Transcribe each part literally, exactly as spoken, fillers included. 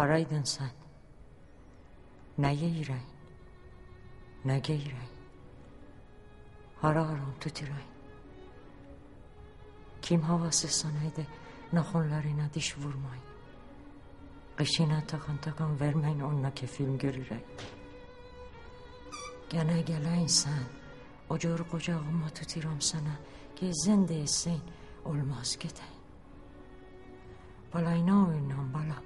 Haraydansan neye irayın, nege irayın, hara haram tut irayın. Kim havasız sanaydı nakhonlarına diş vurmayın. Kışına takan takan vermeyin onunla kefil görürek. Gene geleyin sen, o coğru kocağıma tutiram sana, gezin değilsin, olmaz gideyin. Balayına oynan balam.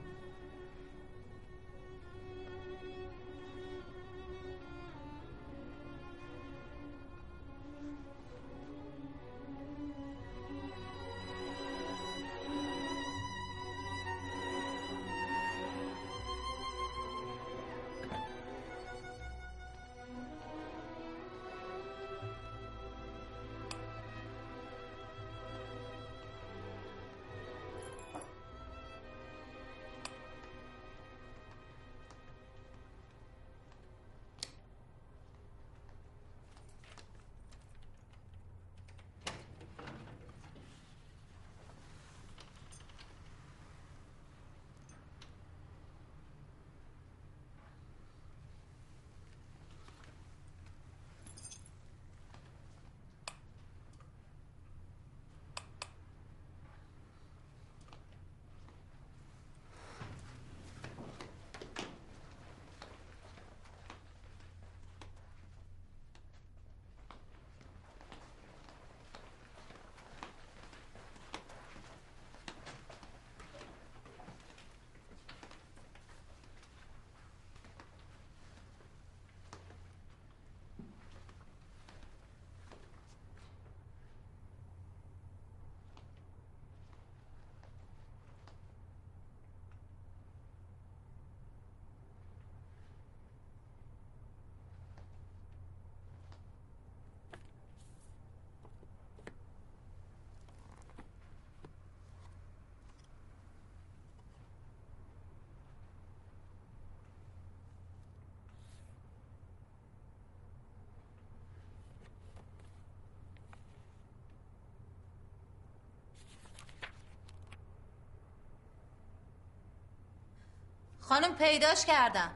خانم پیداش کردم.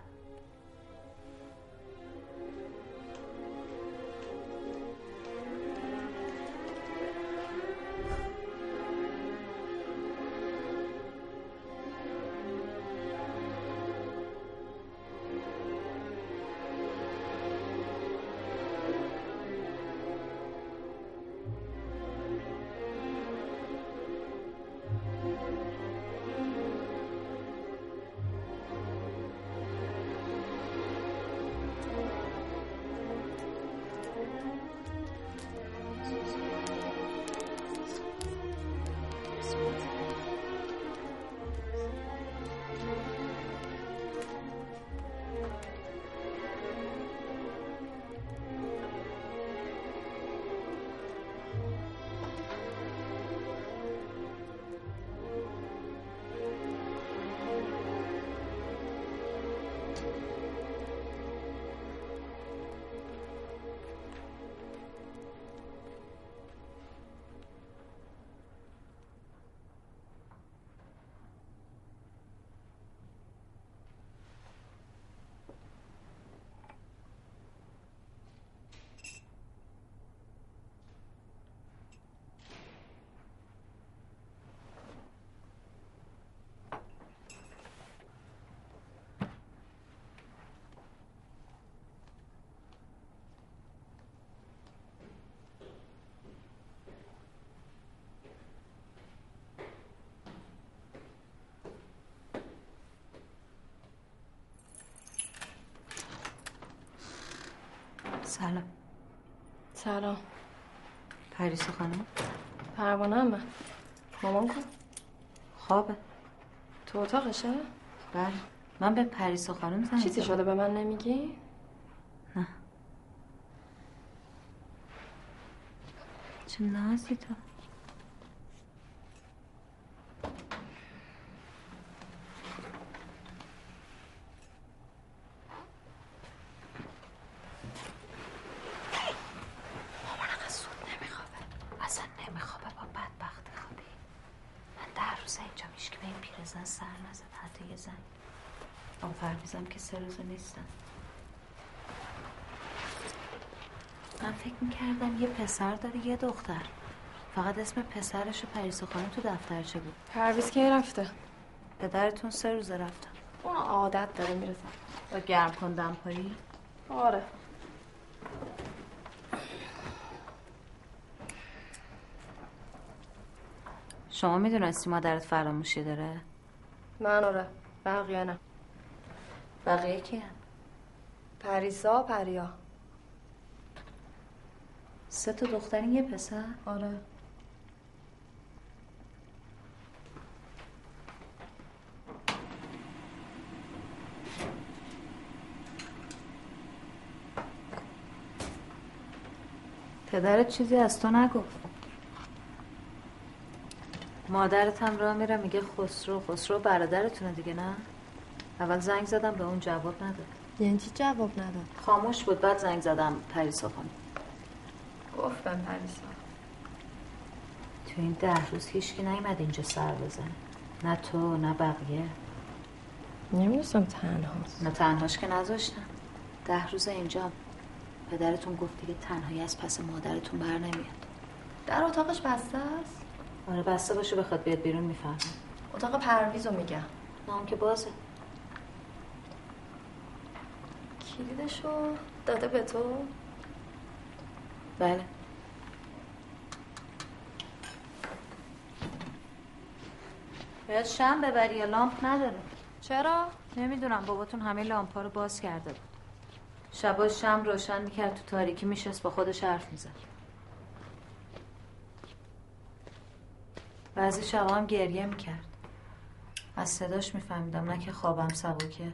سلام. سلام پریسا خانم. پروانه هم من. مامان کن خوابه. تو اتاقشه؟ بله. من به پریسا خانم زنگ زدم. چیزی شده به من نمیگی؟ نه. چه نازی تو. اینجا میشه که به این پیرزن سر نزد حتی یه زنگ. آن فرمیزم که سه روزه نیستن. من فکر میکردم یه پسر داره یه دختر، فقط اسم پسرش پریسا خانم تو دفترچه بود. پرویز که رفته؟ پدرتون سه روزه رفتم. اون عادت داره میرسن. با گرم کندم پایی؟ آره. شما میدونستی مادرت فراموشی داره؟ من آره، بقیه نه. بقیه کیه؟ پریسا، پریا. سه تا دخترین یه پسر؟ آره. پدرت چیزی از تو نگفت؟ مادرت هم راه میره میگه خسرو. خسرو برادرتونه دیگه نه؟ اول زنگ زدم به اون جواب نداد. یعنی چی جواب نداد؟ خاموش بود. بعد زنگ زدم پریسا خانم. گفتم پریسا تو این ده روز هیچکی نیومد اینجا سر بزنه، نه تو نه بقیه. نمیدونستم تنهاست. نه تنهاش که نذاشتم، ده روز اینجا. پدرتون گفت دیگه تنهایی از پس مادرتون بر نمیاد. در اتاقش بسته است؟ آره بسته باشه بخواد بیاد بیرون میفهمم. اتاق پرویزو میگم. نه اون که بازه. کلیدشو داده به تو؟ بله. باید شم ببری یا لامپ نداره. چرا؟ نمیدونم، باباتون همه لامپا رو باز کرده بود. شبا شم روشن میکرد تو تاریکی میشست با خودش حرف میزد. بعضی شبا هم گریه میکرد. از صداش میفهمیدم، نه که خوابم سبکه.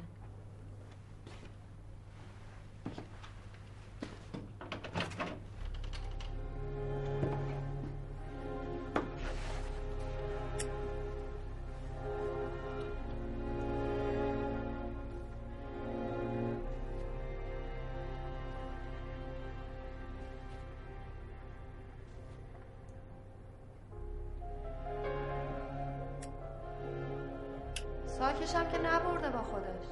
ساکشم که نبرده با خودش.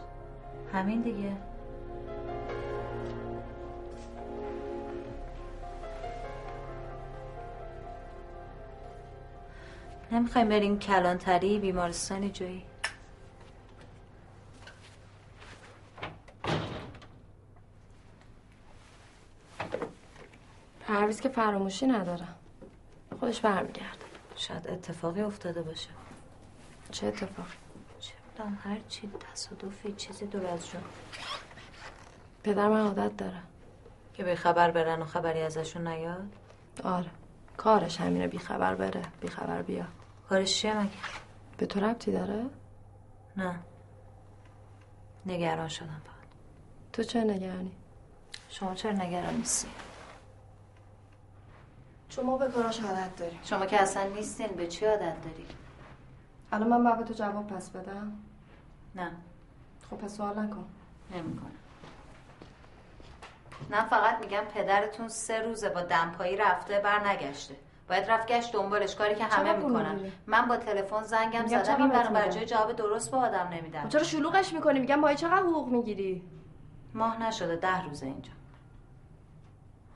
همین دیگه. نمیخوایم بریم کلانتری، بیمارستانی، جایی؟ پرویز که فراموشی نداره، خودش برمیگرده. شاید اتفاقی افتاده باشه. چه اتفاقی؟ دام هر چی تصادفی، چیزی دور از جون. پدر من عادت داره که بی خبر برن و خبری ازشون نیاد. آره کارش همینه، بی خبر بره بی خبر بیا. کارش چیه مگه؟ به تو ربطی داره؟ نه نگران شدم فقط. تو چه نگرانی؟ شما چرا نگران نیستی؟ شما به کاراش عادت داری. شما که اصلا نیستین، به چی عادت داری؟ الان من باید تو جواب پس بدم؟ نه. خب پس سوال نکن. نمی کنم. نه فقط میگم پدرتون سه روزه با دمپایی رفته بر نگشته. باید رفت گشت دنبالش، کاری که همه میکنن. من با تلفن زنگم زدم این برام بر جای جواب درست با آدم نمیدم. چرا شلوغش میکنی؟ میگم ماهی چقدر حقوق میگیری؟ ماه نشده، ده روزه اینجا.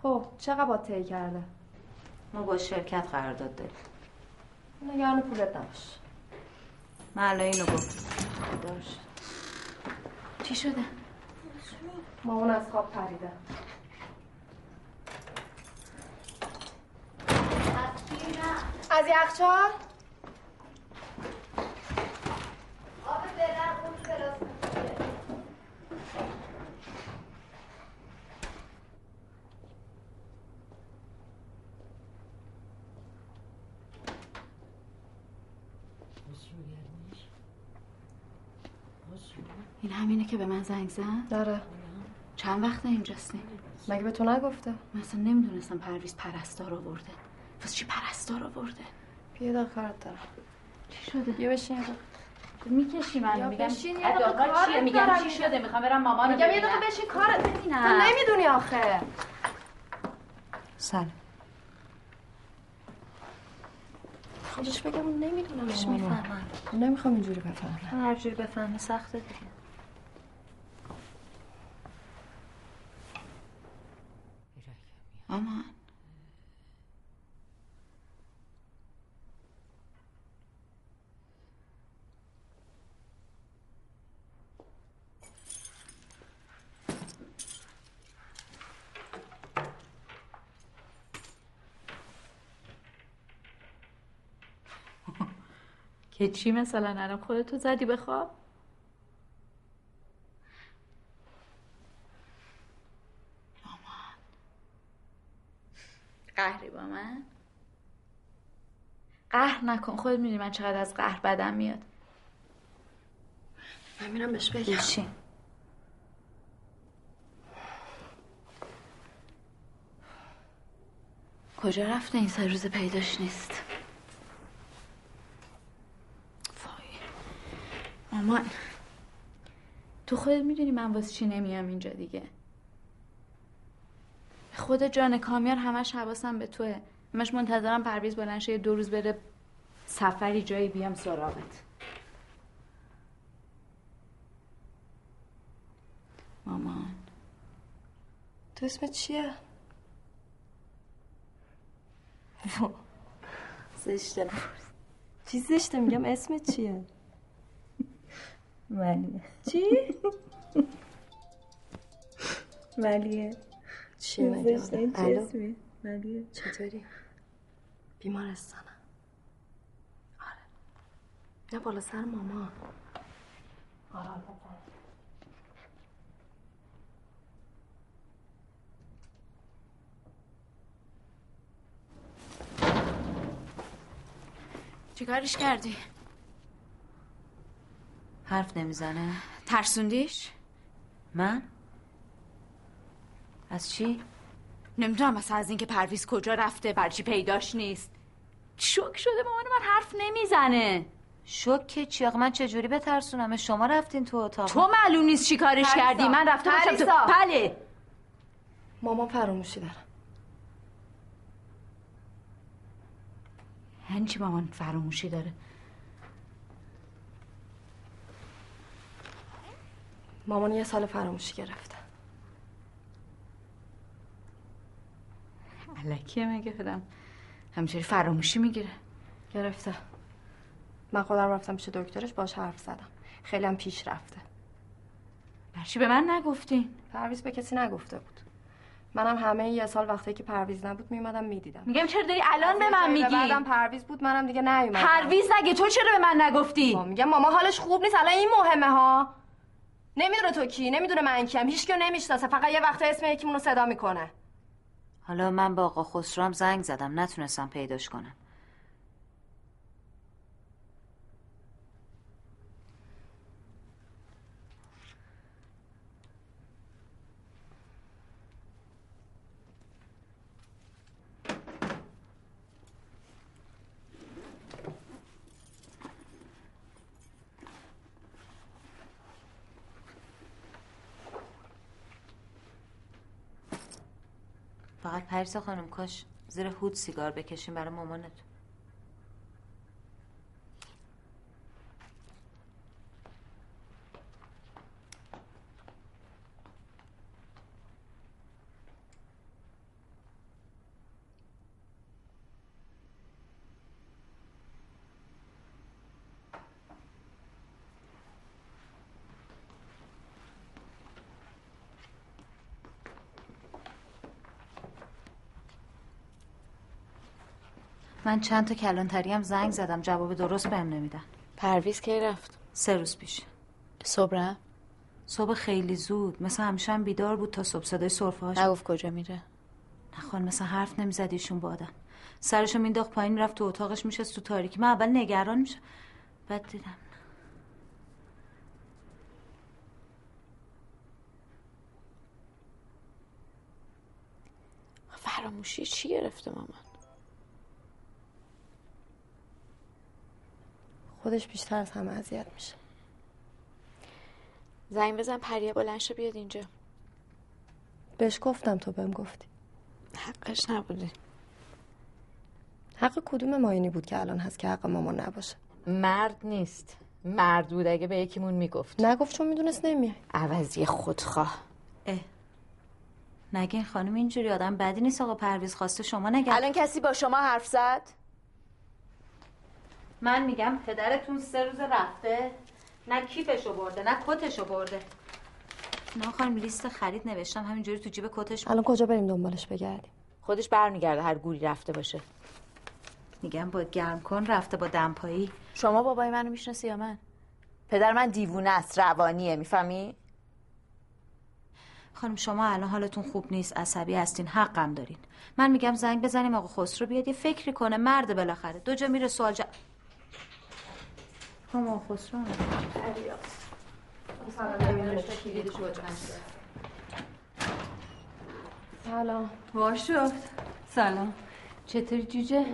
خب چقدر با طی کرده؟ ما با شرکت قرارداد داریم. نگران پولت نباش. من اینو گفت داشت. چی شده؟ مامان از خواب پریده. از یخچال؟ آب بدر بود بلاس میشه. این همینه که به من زنگ زد؟ داره. چند وقته اینجاستین؟ مگه به تو نگفته؟ من اصلا نمیدونستم پرویز پرستار آورده. واسه چی پرستار آورده؟ بیا داخلت دارم. چی شده؟ بیا بشین. میکشی من میگم. آقا چیه؟ میگم چی شده؟ میخوام برم مامانو ببینم. میگم یه دقیقه بشین کارت ببینم. تو نمیدونی آخه. سلام. خودش بگم نمیدونم. میفهمم. نمیخوام اینجوری بفهمم. هر جوری بفهمی سخته دیگه. مامان. که چی مثلا الان خودتو زدی به خواب؟ مامان قهری با من؟ قهر نکن، خودت میدونی من چقدر از قهر بدم میاد. من میرم بهش بگم. چی؟ کجا رفته این سه روز پیداش نیست؟ مامان تو خودت میدونی من واسه چی نمیام اینجا دیگه. خود جان کامیار همش حواسم به توه، همش منتظرم پرویز بلند شه دو روز بره سفری جایی بیام سراغت. مامان تو اسمت چیه؟ زشته نپرس. چی زشته؟ میگم اسمت چیه؟ ملیه. چی؟ ملیه. چی ملیه؟ چه اسمی؟ ملیه. چطوری؟ بیمارستانم. آره. بیا بالا سر ماما. آره. چیکارش کردی؟ حرف نمیزنه؟ ترسوندیش؟ من؟ از چی؟ نمیدونم مثلا از اینکه پرویز کجا رفته، برچی پیداش نیست. شوک شده مامان من حرف نمیزنه. شوک که چی؟ آقا من چجوری بترسونم؟ شما رفتین تو اتاق. تو معلوم نیست چی کارش پریسا. کردی؟ من رفتم تو. بله. مامان فراموشی دارم. یعنی چی مامان فراموشی داره؟ مامان یه سال فراموشی گرفته. الکیه مگه خودم همینجوری فراموشی میگیره؟ گرفته. من خودم رفتم پیش دکترش باش حرف زدم. خیلی هم پیش رفته. برچی به من نگفتین؟ پرویز به کسی نگفته بود. منم هم همه یه سال وقتی که پرویز نبود میومدم میدیدم. میگم چرا داری الان به من میگی؟ بعدم پرویز بود منم دیگه نیومدم. پرویز نگه تو چرا به من نگفتی؟ ما میگم ماما حالش خوب نیست الان این مهمه ها. نمیدونه تو کی، نمیدونه من کیم، هیچکیو نمیشناسه، فقط یه وقتا اسم یکیمون رو صدا میکنه. حالا من با آقا خسروام زنگ زدم، نتونستم پیداش کنم. فقط پریسا خانم کاش زیر هود سیگار بکشیم برای مامانت. من چند تا کلانتریم زنگ زدم، جواب درست بهم نمیدن. پرویز کی رفت؟ سه روز پیش. صبح؟ صبح خیلی زود، مثل همیشه هم بیدار بود تا صبح. صدای سرفه‌هاش نگفت کجا میره؟ نخوان مثل حرف نمیزد ایشون با آدم. سرشو مینداخت پایین میرفت تو اتاقش میشست تو تاریکی. من اول نگران میشم بعد دیدم. فراموشی چی گرفته مامان؟ خودش بیشتر از همه اذیت میشه. زنگ بزن پریه بلند شه بیاد اینجا. بهش گفتم تو بهم گفتی. حقش نبوده. حق کدوم ماینی بود که الان هست که حق مامان نباشه؟ مرد نیست. مرد بود اگه به یکیمون میگفت. نگفت چون میدونست نمیاد. عوضی خودخواه. اه. نگین خانم اینجوری آدم بدی نیست. آقا پرویز خواسته شما نگین. الان کسی با شما حرف زد؟ من میگم پدرتون سه روز رفته، نه کیفشو برده نه کتشو برده. نه خانم لیست خرید نوشتم همینجوری تو جیب کتش بود. الان کجا بریم دنبالش بگردیم؟ خودش برمیگرده هر گوری رفته باشه. میگم با گرم کن رفته با دمپایی. شما بابای منو میشناسی یا من؟ پدر من دیوونه است، روانیه، میفهمی؟ خانم شما الان حالتون خوب نیست، عصبی هستین، حقم دارین. من میگم زنگ بزنیم آقا خسرو بیاد یه فکری کنه، مرد بالاخره دو جا میره سوال جواب. خانم آقا خسرو سلام. واشو. سلام. چطوری جوجه؟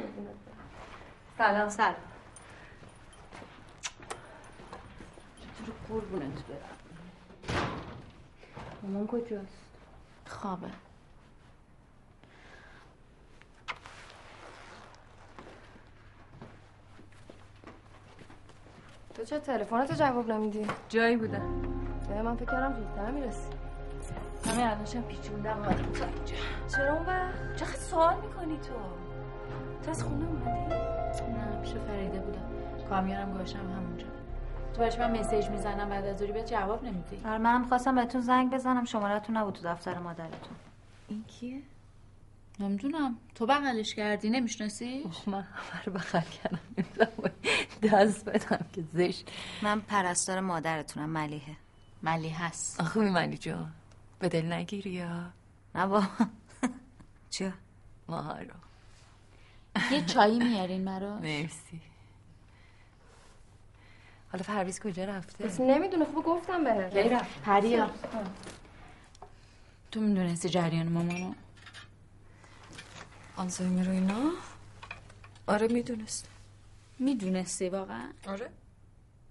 سلام سلام. چطوری قربونت برم. مامان کجاست؟ خوابه. تو چه تلفناتو جواب نمیدی؟ جایی بودم. نه من فکر کردم زودتر میرسی. همین الانشم پیچوندم اومدم تا اینجا. چرا اون وقت؟ چقدر سوال میکنی تو؟ تو از خونه اومدی؟ نه پیش فریده بودم. کامیارم گوشم همونجا. تو برش من مسیج میزنم بعد از ظهر بهت جواب نمیدی. آره منم خواستم بهتون زنگ بزنم، شماره‌تون نبود تو دفتر مادرتون. این کیه؟ نمیدونم. تو بغلش کردی نمیشناسی؟ من همه رو بغل کردم نمیدونم دست بدم که زشت. من پرستار مادرتونم، ملیحه. ملیحه است. آخه ملی جان به دل نگیری یا؟ نه بابا. چیه؟ ماها رو یه چایی میارین مرا؟ مرسی. حالا پرویز کجا رفته؟ بس نمیدونه. خوب گفتم بهت. کی رفت؟ پریا. تو میدونستی جریان مامانو؟ آلزایمر رو اینا؟ آره میدونست. میدونستی واقعا؟ آره.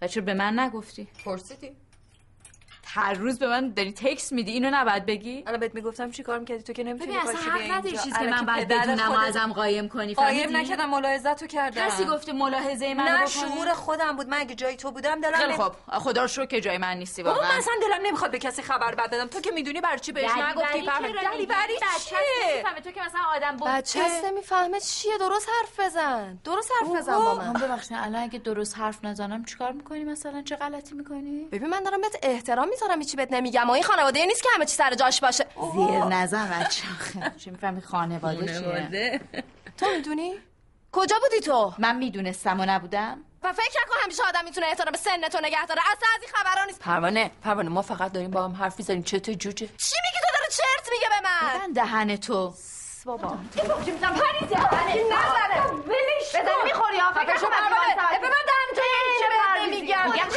و چرا به من نگفتی؟ پرسیدی؟ هر روز به من داری تکست میدی اینو نباید بگی؟ الان بهت میگفتم چی کار میکردی تو که نمیتونی پاشی بیای. ببین اصلا حق نداری چیزی که من باید بدونم ازم قایم کنی. قایم نکردم، ملاحظه‌تو کردم. کسی گفته ملاحظه منو بکنی؟ نه شعور خودم بود. من اگه جای تو بودم دلم. خیلی خوب خدا رو شکر که جای من نیستی واقعا. من اصلا دلم نمیخواد به کسی خبر بدم. تو که میدونی برای چی بهش نگفتی؟ دلیلی برای چی؟ نمیفهمه تو که مثلا آدم بود. بچه‌ست نمیفهمه چیه. درست حرف بزن. درست حرف بزن با من. ببخشید الان اگه درست حرف نزنم چیکار می‌کنی؟ مثلا چه غلطی می‌کنی؟ ببین من دارم بهت احترام دارم هیچی بهت نمیگم. این خانواده نیست که همه چی سر جاش باشه. زیر نظر بچه‌ها. چی میفهمی خانواده چیه؟ تو میدونی؟ کجا بودی تو؟ من میدونستم و نبودم. و فکر نکن همیشه آدم میتونه احترام به سنتو نگه داره. اصلا از این خبرا نیست. پروانه، پروانه ما فقط داریم با هم حرف میزنیم. چطور جوجه؟ چی میگی تو؟ داره چرت میگه به من. من دهن تو. بابا. چی گفتم پریزه؟ نزنه. ولش. بزنی میخوری ها. فکر کن پروانه. به من دهن تو چرت نمیگم.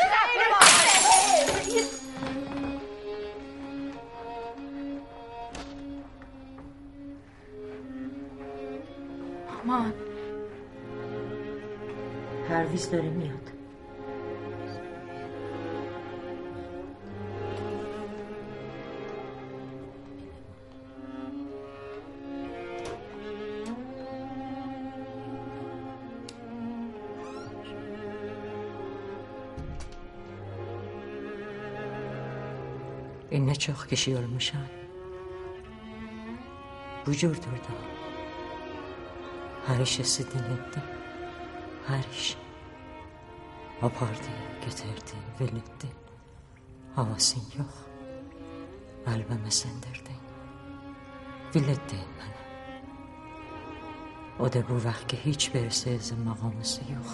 مامان پرویز داره میاد. این ne çok kişi olmuş ha. Vücurdur da. Her işe sinirlendi, her iş. Apardı, getirdi, velitti. Havasın yok, kalbime sendirdin. Villettin bana. O da bu vakti hiçbir sözün mağamısı yok.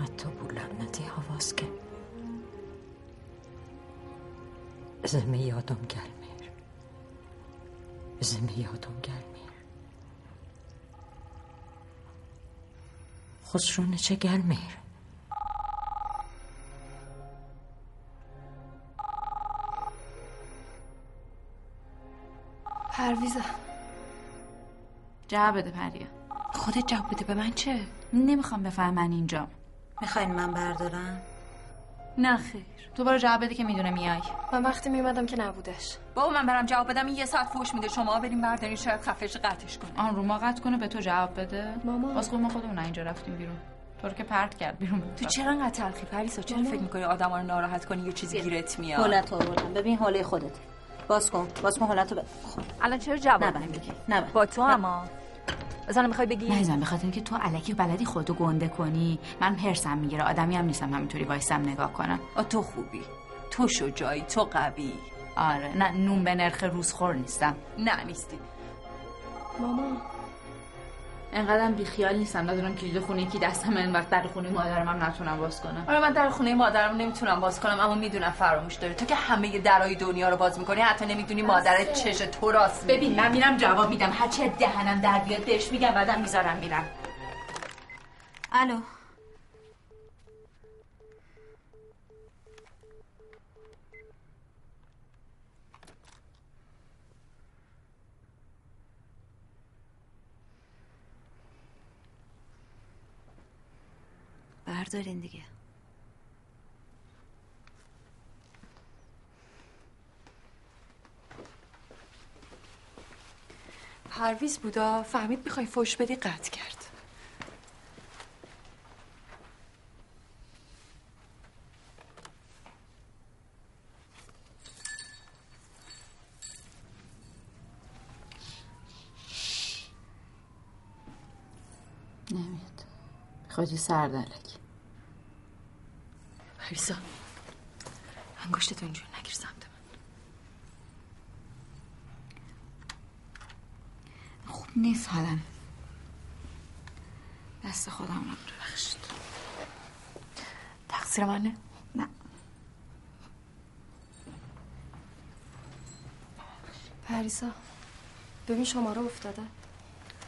Hatta bu laneti havas ki. Üzüme yadım gelmiyor. Üzüme yadım gelmiyor. خسرو نچه گلمیر پرویزه جواب بده. پریا خودت جواب بده. به من چه؟ نمیخوام بفهمن اینجا. میخواین من بردارم؟ نه خیر تو برو جواب بده که میدونه میای. من وقتی میومدم که نبودش. بابا من برم جواب بدم این یه ساعت فوش میده. شما بریم بردارین شاید خفش قطعش کنه. آن رو ما قطع کنه به تو جواب بده. ماما باز خود ما خودمون اینجا رفتیم بیرون. تو رو که پرت کرد بیرون. تو چرا انقدر تلخی پریسا؟ چرا فکر میکنی آدما رو ناراحت کنی یه چیزی گیرت میاد؟ حالت آوردم. ببین حاله خودته. باز کن باز کن حالتو بده. خب الان چرا جواب نمیدی؟ نه با تو اما مثلا میخوای بگی نه زن، به خاطر اینکه تو الکی بلدی خودتو گنده کنی. من هرسم میگیره، آدمی هم نیستم همینطوری وایسم نگاه کنم. آ تو خوبی، تو شجاعی، تو قوی. آره نه نون به نرخ روزخور نیستم. نه نیستی ماما، انقدرم بیخیال نیستم. ندارم کلید خونه یکی دستم، این وقت در خونه مادرم هم نتونم باز کنم. آره من در خونه مادرم نمیتونم باز کنم، اما میدونم فراموش داره. تو که همه درهای دنیا رو باز میکنی، حتی نمیدونی مادرت چش تو راست. ببین من میرم جواب میدم، هر چه دهنم در بیاد بهش میگم، بعدم میذارم میرم. الو بردارین دیگه. پرویز بودا فهمید میخوای فوش بدی، قطع کرد. نمید خواهی سردلکی حویزا، انگشتتو اینجور نگیر سمت من. خوب نیست حالم، دست خودم رو ببخشید. تقصیر منه؟ نه پریسا ببین شماره افتاده.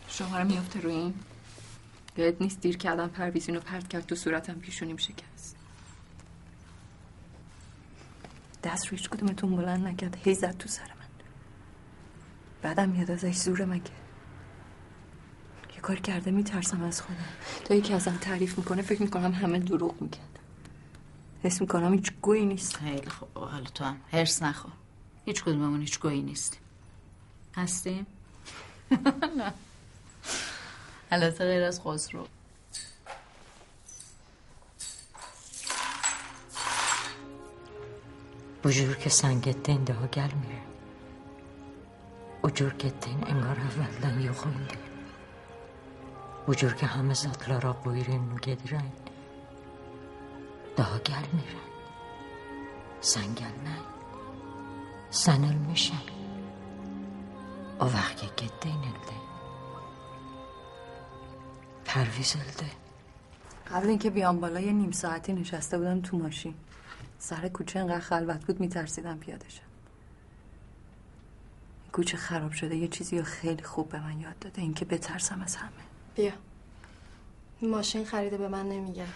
شماره میافته روی این. یاد نیست دیر کردم پرویز اینو پرت کرد تو صورتم، پیشونیم شکست. دست رویش کدومتون بلند نکرد، هی زد تو سر من. بعدم یاد ازش زوره مگه؟ یه کار کرده میترسم از خودم. تا یکی ازم تعریف میکنه فکر میکنم همه دروغ میکرد. حس میکنم هیچ گویی نیست. خیلی خوب، حالا تو هم هرس نخور. هیچ کدوممون هیچ گویی نیست. هستیم؟ نه البته غیر از خسرو. بجور که سنگ دین ده ها گل میره، بجور که دین انگار اولدن یو خونده، بجور که همه زدلارا بویرین گدرین ده ها گل میره، سنگل نه سنل میشه او وقتی که دین الده پرویز الده. قبل اینکه بیام بالا یه نیم ساعتی نشسته بودم تو ماشین، سر کوچه انقدر خلوت بود میترسیدم پیاده شم. کوچه خراب شده یه چیزی خیلی خوب به من یاد داده، اینکه بترسم از همه. بیا ماشین خریده به من نمیگه،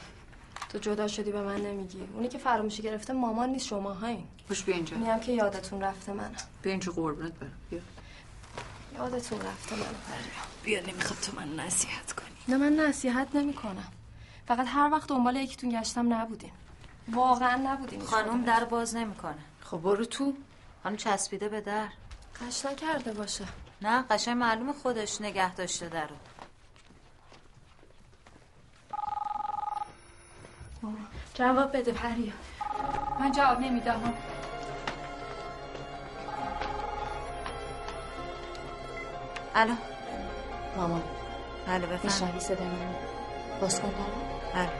تو جدا شدی به من نمیگی، اونی که فراموشی گرفته مامان نیست، شماهاین. خوش بیا اینجا. میام که یادتون رفته منم. بیا اینجا قربونت برم. بیا یادتون رفته منم. بیا نمیخواد تو من نصیحت کنی. نه من نصیحت نمیکنم، فقط هر وقت دنبال یکیتون گشتم نبودین. واقعا نبودیم. خانم در باز نمیکنه. خب برو تو. خانم چسبیده به در. قش نکرده باشه. نه قشای معلوم خودش نگه داشته در رو. جواب بده پریا. من جواب نمیدم. الو مامان. الو بفرم. اشاری صده من باز کن دارم. الو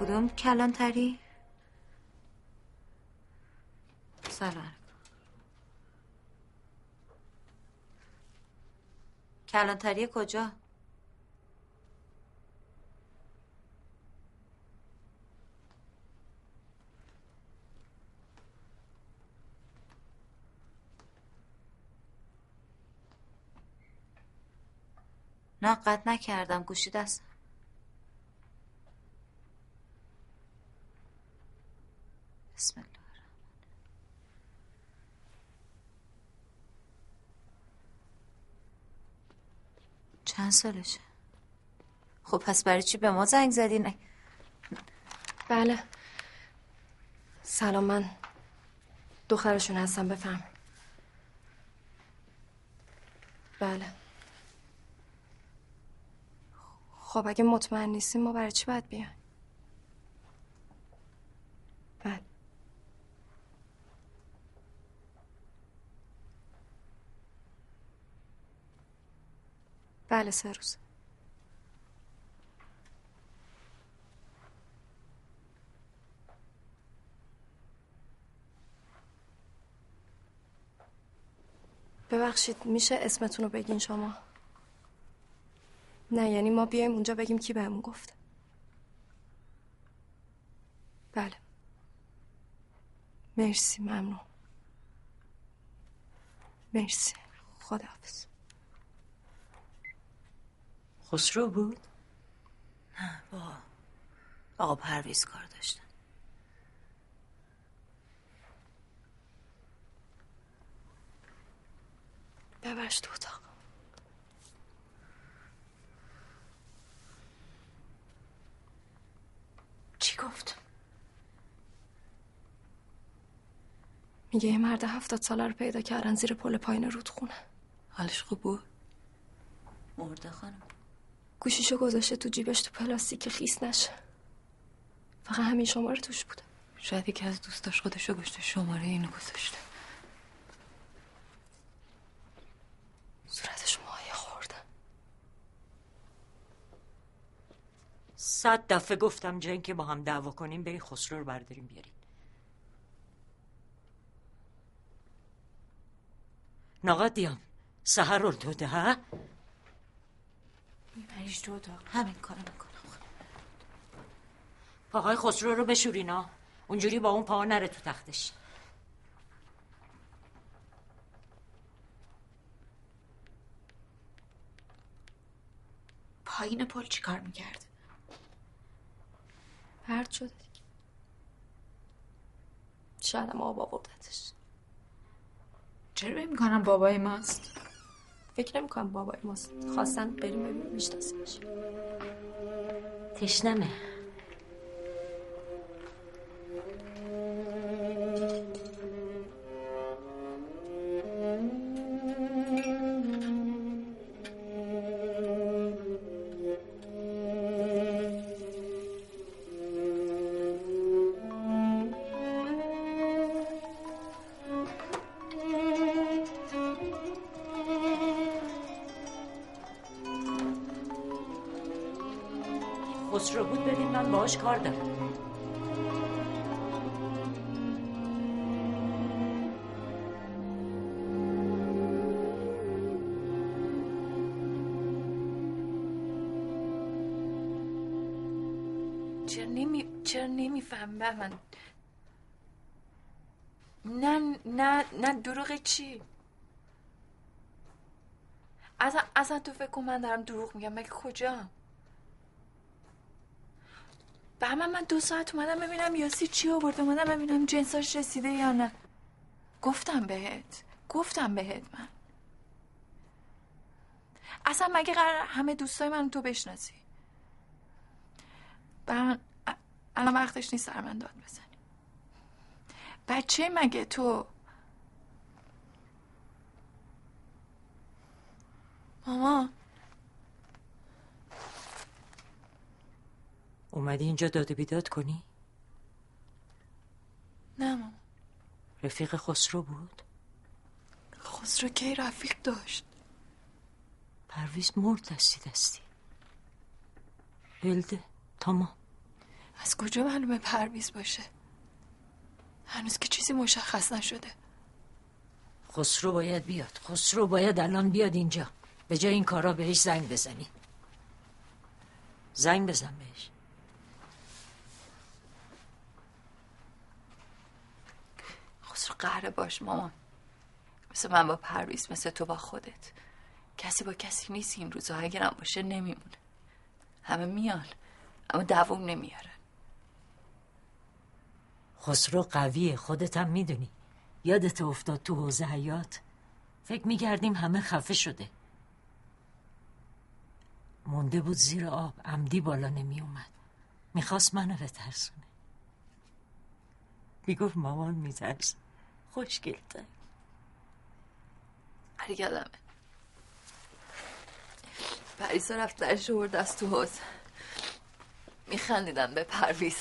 کدوم کلانتری؟ سلام علیکم. کلانتری کجا؟ نه قطع نکردم، گوشی دست. بسم الله الرحمن الرحیم. چند سالشه؟ خب پس برای چی به ما زنگ زدین؟ بله سلام، من دخترشون هستم. بفهم. بله خب اگه مطمئن نیستیم ما برای چی باید بیان؟ بله بله سه روز. ببخشید میشه اسمتون رو بگین شما؟ نه یعنی ما بیایم اونجا بگیم کی بهمون گفت؟ بله مرسی ممنون مرسی خداحافظ. خسرو بود؟ نه با آقا پرویز کار داشتن. ببرش تو اتاق. چی گفت؟ میگه یه مرد هفتاد ساله رو پیدا کردن زیر پل پایین رودخونه. حالش خوب بود؟ مرده خانم. گوشیشو گذاشته تو جیبش تو پلاستیک که خیس نشه. فقط همین شماره توش بوده. شاید یکی از دوستاش خودشو گشته شماره اینو گذاشته. صورتش ماهی خورده. صد دفعه گفتم جنگ که با هم دعوا کنیم بری خسرو رو برداریم بیاریم. نقدیم سهر رو دوده ها؟ میبریش دو اتاق. همین کارو میکنم. پاهای خسرو رو بشورینا. اونجوری با اون پاها نره تو تختش. پایین پل چی کار میکرد؟ پرد شده دیگه. شاید هم آب آوردتش. چرا بهم کنم بابای ماست؟ فکر نمی کنم بابای ماست. خواستن بریم ببین میشناسیمش. تشنمه. خسرو بود بدیم من باهاش کار دارم. چرا نمی چرا نمیفهمم من؟ نه نه نه دروغ چی؟ اصلا اصلا تو فکر کن من دارم دروغ میگم. مگه کجام؟ بابا من دو ساعت اومدم ببینم یاسی چی آورده. اومدم ببینم جنساش رسیده یا نه. گفتم بهت گفتم بهت من اصلا مگه قرار همه دوستای من تو بشناسی؟ بابا الان وقتش نیست سر من داد بزنی. بچه مگه تو؟ ماما اومدی اینجا داد و بیداد کنی؟ نه ماما. رفیق خسرو بود؟ خسرو کی رفیق داشت؟ پرویز مرد دستی دستی. هلده تمام. از کجا معلومه پرویز باشه؟ هنوز که چیزی مشخص نشده. خسرو باید بیاد. خسرو باید الان بیاد اینجا. به جای این کارا بهش زنگ بزنی. زنگ بزن بهش. خسرو قهره باش مامان. مثل من با پرویز، مثل تو با خودت. کسی با کسی نیست این روزها. اگر هم باشه نمیمونه. همه میان اما دوام نمیارن. خسرو قویه، خودت هم میدونی. یادت افتاد تو حوض حیات فکر میکردیم همه خفه شده، مونده بود زیر آب، عمدی بالا نمی اومد، میخواست منو بترسونه، میگفت مامان میترس. خوشگلتر. هر یادمه پریسا رفت درش آورد از تو حوض، میخندیدم به پرویز.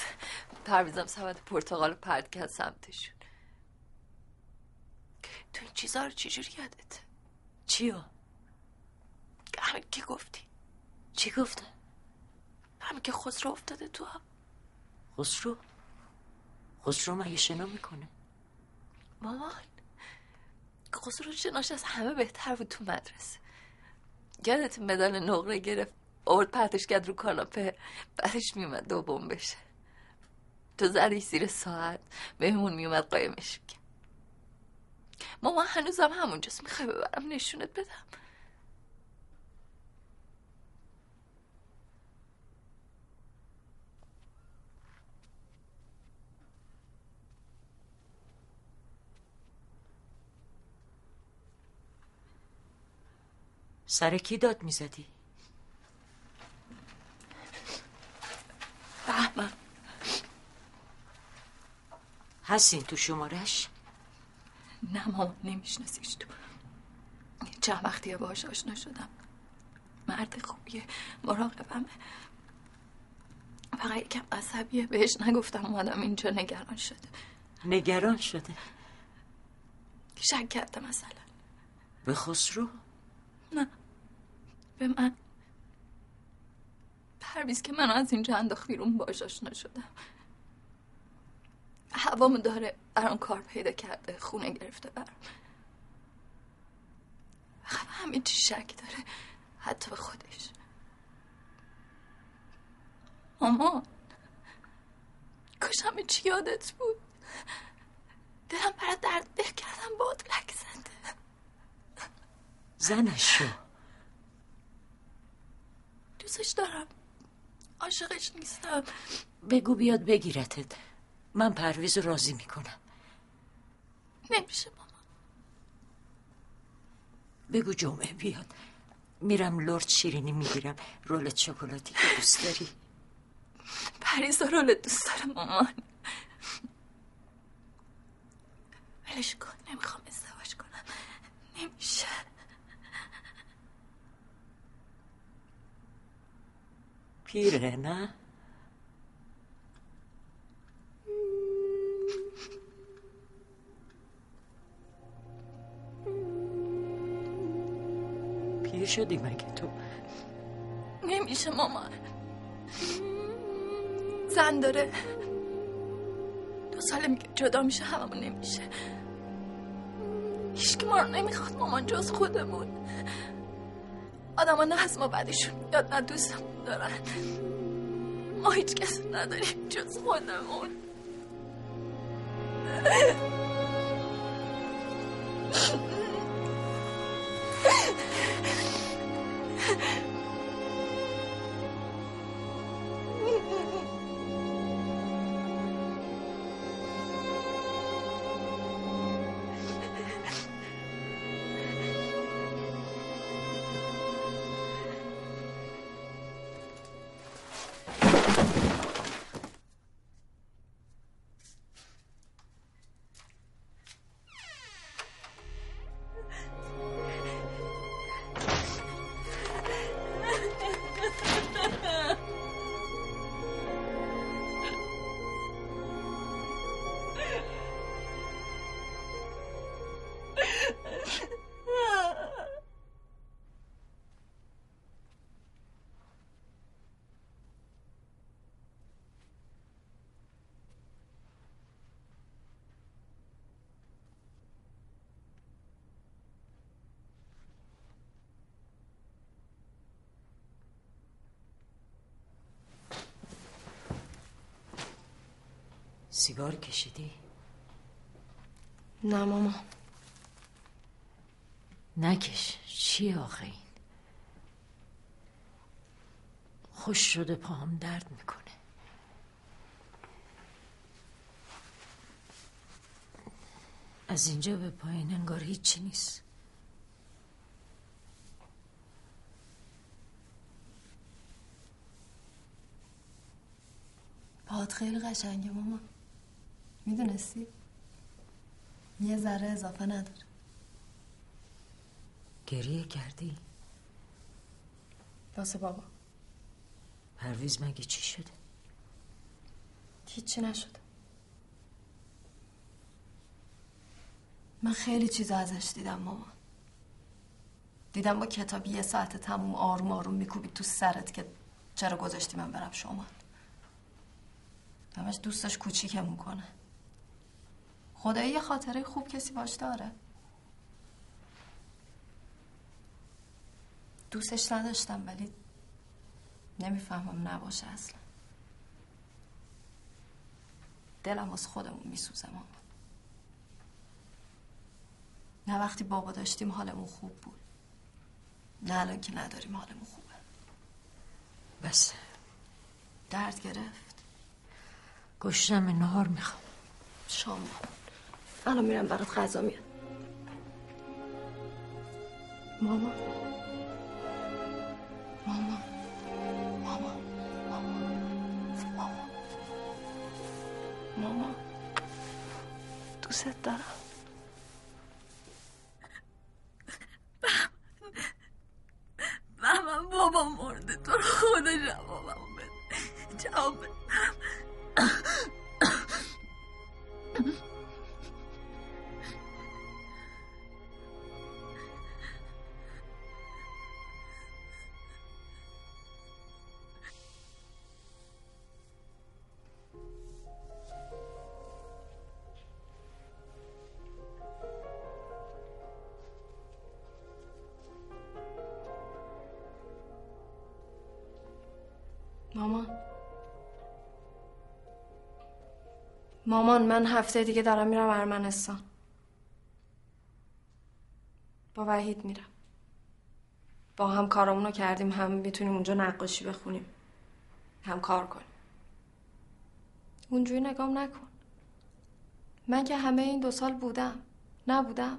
پرویزم سبد پرتقال پرد کرد سمتشون. تو این چیزا رو چجوری یادته؟ چیو؟ همین که گفتی. چی گفته؟ همین که خسرو افتاده تو هم. خسرو؟ خسرو مگه شنا میکنه؟ مامان خسرو شناش از همه بهتر بود تو مدرسه. یادت مدال نقره گرفت آورد پرتش کرد رو کاناپه، بعدش میومد دوم بشه تو زدش زیر ساعت، مهمون میومد قایمش میکرد. مامان هنوزم همونجاست. میخوای ببرم نشونت بدم؟ سر کی داد میزدی؟ بهمن. حسین تو شمارش؟ نه مامان نمیشناسیش. تو چند وقتیه باهاش آشنا شدم، مرد خوبیه، مراقبمه، فقط یکم عصبیه. بهش نگفتم اومدم اینجا، نگران شده. نگران شده؟ شک کرده مثلا به خسرو؟ نه به من. پرویز که منو از اینجا انداخت بیرون باهاش آشنا شدم. هوامو داره، برام کار پیدا کرده، خونه گرفته برام. خب همه چی شک داره، حتی به خودش. مامان کاش همه چی یادت بود. دلم برات درد دل کردم باهات لک زنده. زنش شو. دوستش دارم، عاشقش نیستم. بگو بیاد بگیرتت، من پرویز رو راضی میکنم. نمیشه ماما. بگو جمعه بیاد، میرم لرد شیرینی میگیرم، رولت شکلاتی که دوست داری. پریزا رولت دوست دارم مامان. ولش کن، نمیخوام ازدواج کنم، نمیشه. پیره نه؟ پیر شدی مگه تو؟ نمیشه مامان، زن داره، دو ساله میگه جدا میشه، هممون نمیشه. هیچ که ما رو نمیخواد مامان جز خودمون. آدم ها نه از ما بعدشون یاد، نه دوستمون دارن. ما هیچ کس نداریم جز خودمون. سیگار کشیدی؟ نه ماما. نکش، چیه آخه این؟ خوش شده پاهم درد میکنه. از اینجا به پایین انگار هیچی نیست. پاهات خیلی قشنگه ماما. میدونستی؟ یه ذره اضافه نداره. گریه کردی؟ واسه بابا. پرویز مگه چی شده؟ هیچی نشده. من خیلی چیزا ازش دیدم ماما. دیدم با کتابی یه ساعت تموم آروم آروم میکوبید تو سرت که چرا گذاشتی من برم شمال. همش دوستش کوچیکمون کنه. خدایی یه خاطره خوب کسی باش داره؟ دوستش نداشتم ولی نمیفهمم نباشه اصلا. دلم از خودمون میسوزه مامان. نه وقتی بابا داشتیم حالمون خوب بود. نه الان که نداریم حالمون خوبه. بس درد گرفت. گشنمه نهار میخوام. شام الان میرم برات غذا میارم. مامان مامان مامان مامان مامان مامان دوست دارم. بابا بابا مرده تو رو خدا جوابم بده. جواب مامان من هفته دیگه دارم میرم ارمنستان. با وحید میرم. با هم کارامونو کردیم، هم میتونیم اونجا نقاشی بخونیم، هم کار کنیم. اونجوری نگام نکن. من که همه این دو سال بودم. نبودم.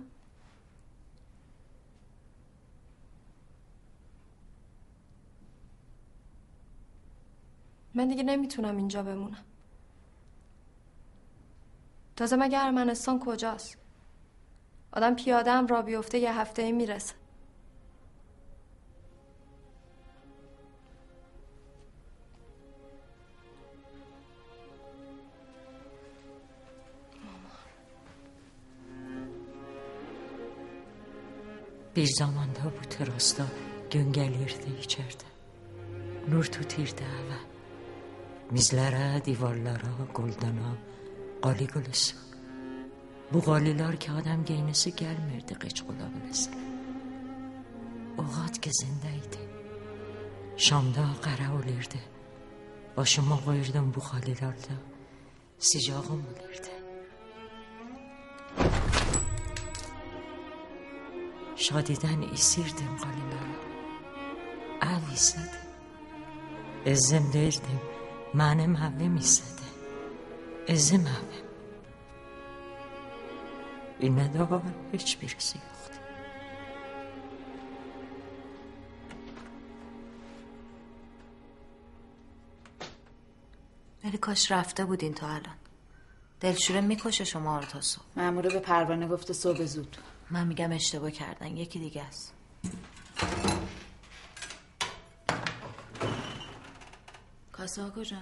من دیگه نمیتونم اینجا بمونم. تازه مگه ارمنستان کجاست؟ آدم پیاده هم را بیفته یه هفته ای میرسه. Bir zamanda bu terasta gün gelirdi içeride. Nur tutirdi hava. Mizlere, divarlara, goldana قالی گلسه. Bu قالیلار که آدم گینسی gelmirdi قیچ قلابلسه. اوقات که زندeydi. Şamda qara olirdi. Başıma qoyurdum bu قالیلارda. Sıcağım olirdi. Şadidən isirdim قالیلارı. Əl hissədi. Əzzim deyirdim. Mənim həvvim hissədi. از مهمم این ندار هیچ برسی یخت. ولی کاش رفته بودین تا الان. دلشوره میکشه شما رو تا صبح. مأموره به پروانه گفته صبح زود. من میگم اشتباه کردن، یکی دیگه است. کاسه ها کجا؟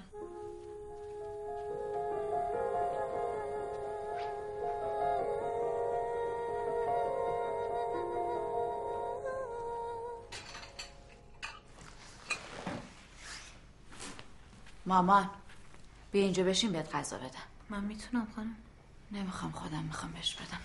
مامان بیا اینجا بشین بهت غذا بدم. من میتونم خانم؟ نمیخوام خودم میخوام بهش بدم.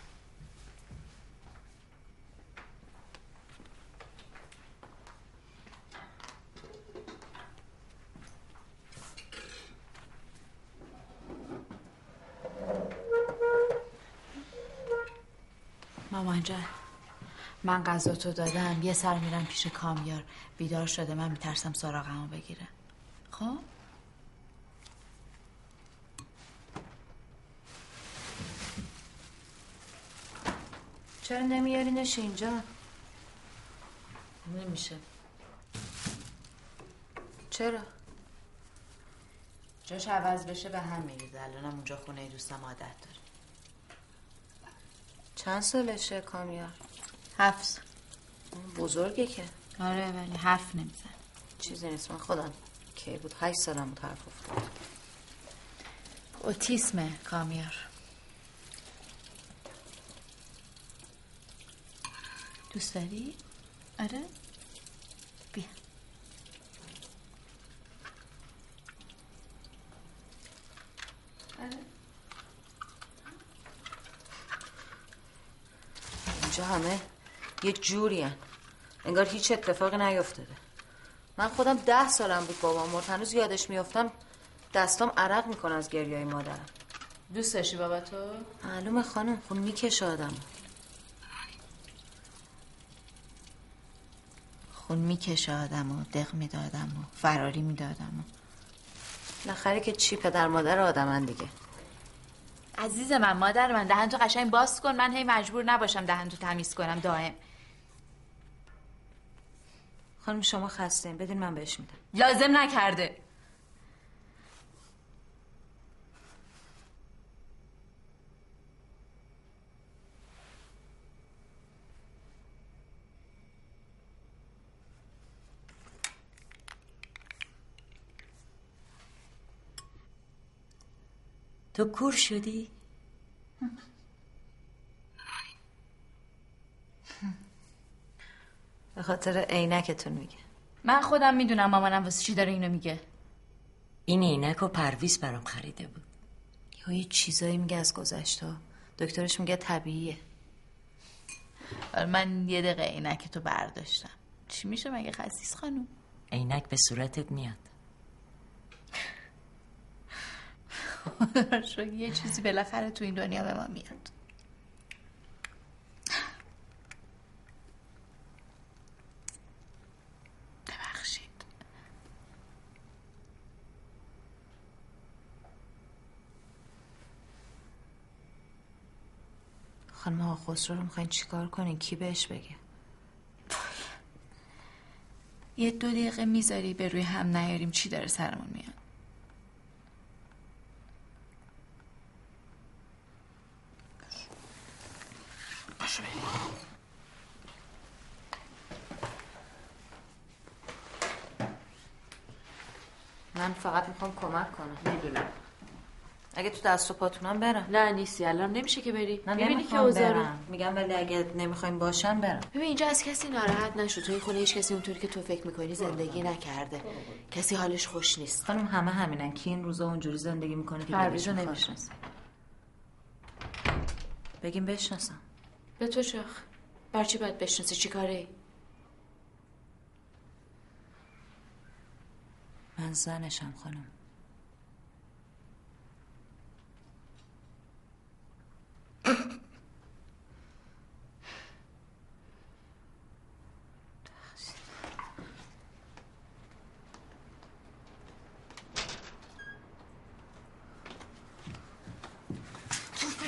مامان جان من غذا تو دادم، یه سر میرم پیش کامیار. بیدار شده من میترسم سراغمو بگیره. خب چرا نمیارینش اینجا؟ نمیشه. چرا؟ جاش عوض بشه به هم میریزه. الانم اونجا خونه دوستم عادت داره. چند سالشه کامیار؟ هفت سال. بزرگه که. آره ولی حرف نمیزن. چیزی نیست. من خودم کی بود هشت سالم بود حرف افتاد. اوتیسمه کامیار. دوست داری؟ آره بیا. آره اینجا همه یه جوری هن. انگار هیچ اتفاقی نیفتاده. من خودم ده سالم بود بابام مرد. هنوز یادش میافتم دستام عرق میکنه از گریه‌ی مادرم. دوست داشتی بابا تو؟ معلومه خانم، خون میکشه آدم. خون میکشه آدم و دق میده آدم و فراری میده آدم و لخری که چی پدر مادر آدم هن دیگه. عزیز من، مادر من، دهن تو قشنگ باز کن. من هی مجبور نباشم دهن تو تمیز کنم دائم. خانم شما خسته این، بدین من بهش میدم. لازم نکرده. تو کور شدی؟ به خاطر عینکتون میگه. من خودم میدونم مامانم واسه چی داره اینو میگه. این عینکو پرویز برام خریده بود. یه چیزایی میگه از گذشته. دکترش میگه طبیعیه. من یه دقیقه عینکتو برداشتم. چی میشه مگه خسیس خانم؟ عینک به صورتت میاد. شوگه یه چیزی بالاخره تو این دنیا به ما میاد. ببخشید. خانم آقا خسرو رو میخواین چیکار کنین؟ کی بهش بگه؟ یه دو دقیقه میذاری به روی هم نیاریم چی داره سرمون میاد؟ من فقط میخوام کمک کنم. میدونم اگه تو دست و پاتونم برم. نه نیستی، الان نمیشه که بری. میبینی که اوزارو میگم، ولی اگه نمیخوایم باشم برم. ببین اینجا از کسی ناراحت نشو. تو این خونه هیچ کسی اونطوری که تو فکر میکنی زندگی نکرده. کسی حالش خوش نیست خانم. همه همینن. کی این روزا اونجوری زندگی میکنه که هرگز نمیشناسه؟ بگیم بشناسم. به تو شخ برچی باید بشناسی؟ چی کاره ای؟ من زنشم خانم.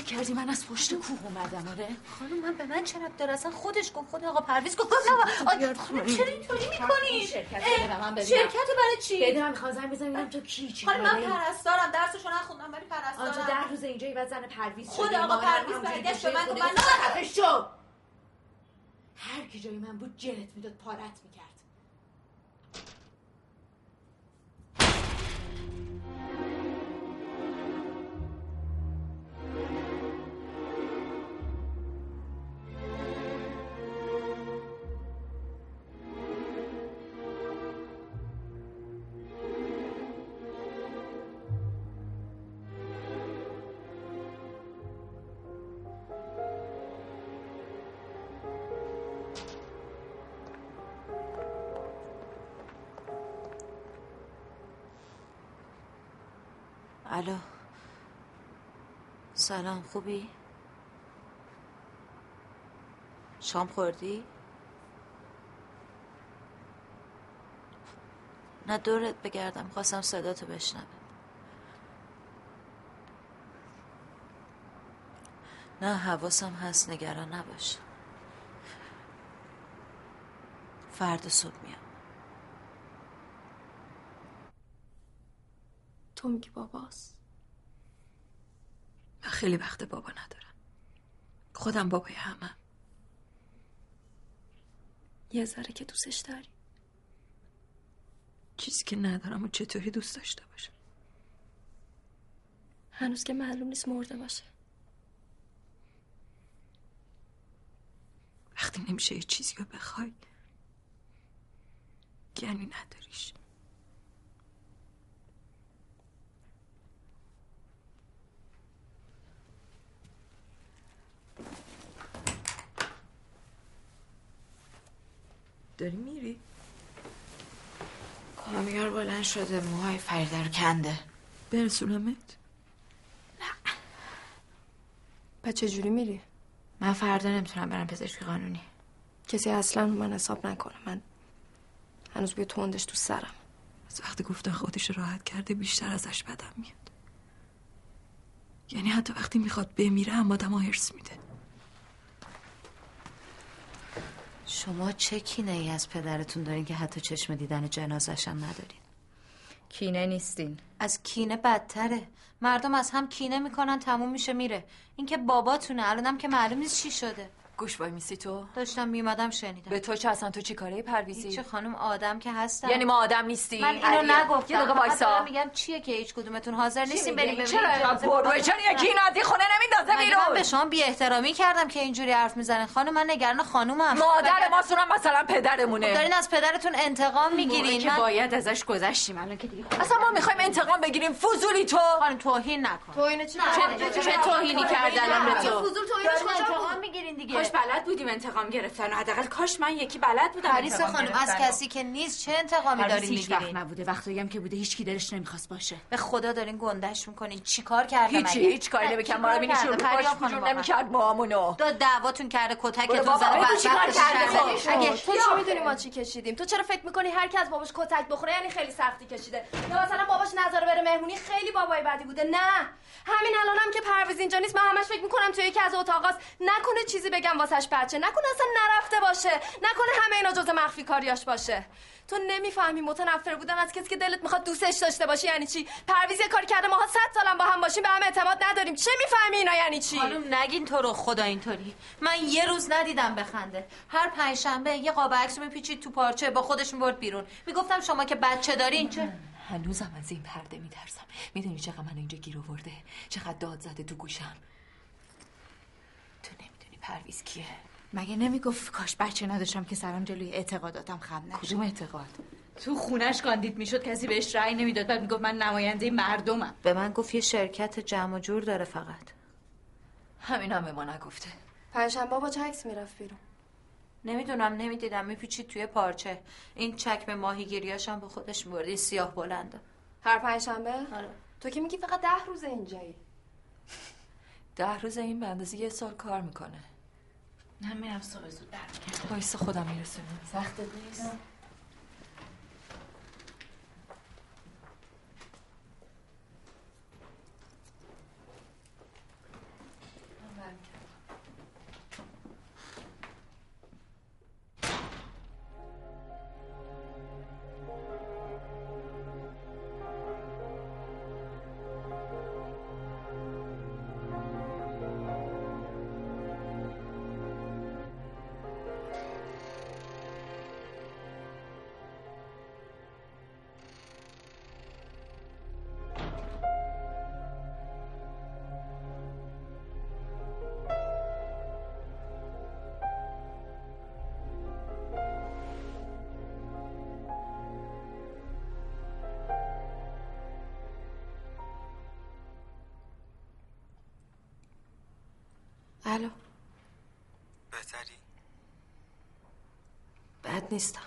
کردی من از پشت کوه اومدم. آره خانم من به من چرا داره؟ اصلا خودش گفت. خود آقا پرویز گفت. آقا خانم چرا اینطوری می‌کنی؟ شرکت بدم من ببینم. شرکت برای چی؟ بدم می‌خوازم بزنم تو کی چی؟ خانم من پرستارم، درسشو نخوندم ولی پرستارم. آقا ده روز اینجایی بعد زن پرویز شد. خود آقا پرویز برگشت به من گفت من خفه شو. هر کی جای من بود جرت میداد، پارت می‌کرد. الو سلام، خوبی؟ شام خوردی؟ نه دورت بگردم، خواستم صداتو بشنوم. نه حواسم هست، نگران نباش. فردا صبح میام. تو میگی باباست؟ من خیلی وقت بابا ندارم. خودم بابای همم. یه ذره که دوستش داری. چیزی که ندارم و چطوری دوست داشته باشه؟ هنوز که معلوم نیست مرده باشه. وقتی نمیشه یه چیزی رو بخوای یعنی نداریش. داری میری؟ کامیار بلند شده، موهای فریده رو کنده. برسونمت؟ نه. پس چجوری میری؟ من فردا نمیتونم برم پزشکی قانونی. کسی اصلا من حساب نکنه، من هنوز به تندش تو سرم. از وقتی گفتن خودش راحت کرده بیشتر ازش بدم میاد. یعنی حتی وقتی میخواد بمیره هم آدمو هرس میده. شما چه کینه ای از پدرتون دارین که حتی چشم دیدن جنازه‌ش هم ندارین؟ کینه نیستین. از کینه بدتره. مردم از هم کینه میکنن، تموم میشه میره. این که باباتونه، الانم که معلوم نیست چی شده. گوش وای میسی تو؟ داشتم میمدم شنیدم. به تو چه اصلا، تو چی کاره پرویزی؟ چه خانم، آدم که هستم. یعنی ما آدم نیستیم؟ من اینو نگفتم. یه دقیقه وایسا. میگم چیه که هیچ کدومتون حاضر نیستین بریم ببینیم. چرا چرا یکی ندی خونه نمیندازه بیرون؟ من به شما بی احترامی کردم که اینجوری حرف میزنین خانم؟ من نگران خانومم. مادر ما سونم مثلا پدرمونه. دارین از پدرتون انتقام میگیرین که باید ازش گذشتیم. الان که دیگه اصلا ما میخوایم انتقام بگیریم. فضولی تو. خانم توهین نکن. توهین چی؟ چه توهینی کردنم به تو؟ فضول توهین کاش بلد بودیم انتقام گرفتن. حداقل کاش من یکی بلد بودم. پریسا خانم از کسی که نیست چه انتقامی دارین میگیرین؟ هیچ وقت نبوده، وقتی هم که بوده هیچ کی دلش نمیخواست باشه. به خدا دارین گندش میکنین. چیکار کردم؟ هیچ هیچ کاری نمیکنم. ما رو بینیشون باش جور نمیکرد باهامونو. داد دعواتون کرده، کتکتون زد. بعد چیکار کرده؟ اگه تو چی میدونی ما چی کشیدیم؟ تو چرا فکر میکنی هر کی از باباش کتک بخوره یعنی خیلی سختی کشیده؟ یا مثلا باباش نذاره بره مهمونی خیلی بابای بدی بوده؟ نه. همین الانم که پرویز اینجا نیست من همش فکر میکنم تو یکی از اتاقاست. نکنه چیزی بگم واسش بچه، نکنه اصلا نرفته باشه، نکنه همه اینا جز مخفی کاریاش باشه. تو نمیفهمی متنفر بودن از کسی که دلت میخواد دوستش داشته باشه یعنی چی؟ پرویز یه کاری کرده، ماها صد سالم با هم باشیم به هم اعتماد نداریم. چه میفهمی اینا یعنی چی؟ خانم نگین تو رو خدا اینطوری. من یه روز ندیدم بخنده. هر پنج شنبه یه قاب عکس میپیچید تو پارچه با خودش میبرد بیرون. میگفتم شما که بچه دارین. چه هنوزم از این پرده میترسم. میدونی چقدر منو اینجا گیر آورده؟ چقدر داد زده تو گوشم. تو نمیدونی پرویز کیه؟ مگه نمیگفت کاش بچه نداشتم که سرم جلوی اعتقاداتم خم نشه؟ کدوم اعتقاد؟ تو خونش کاندید میشد، کسی بهش رأی نمیداد، بعد میگفت من نماینده مردمم. به من گفت یه شرکت جمع و جور داره فقط. همینا به ما نگفته. پنجشنبه با چه عکس میرفت بیرون؟ نمیدونم، نمیدیدم. میپیچید توی پارچه. این چکم ماهیگیریاش هم به خودش می‌برد. این سیاه بلنده. هر پنجشنبه؟ آره. تو که میگی فقط ده روز اینجایی. ده روز این به اندازه یه سال کار میکنه. نه میرم صبح زود برمیگردم. وایسا خودم میرسونم. سخت نیست. الو. بهتری؟ بد نیستم.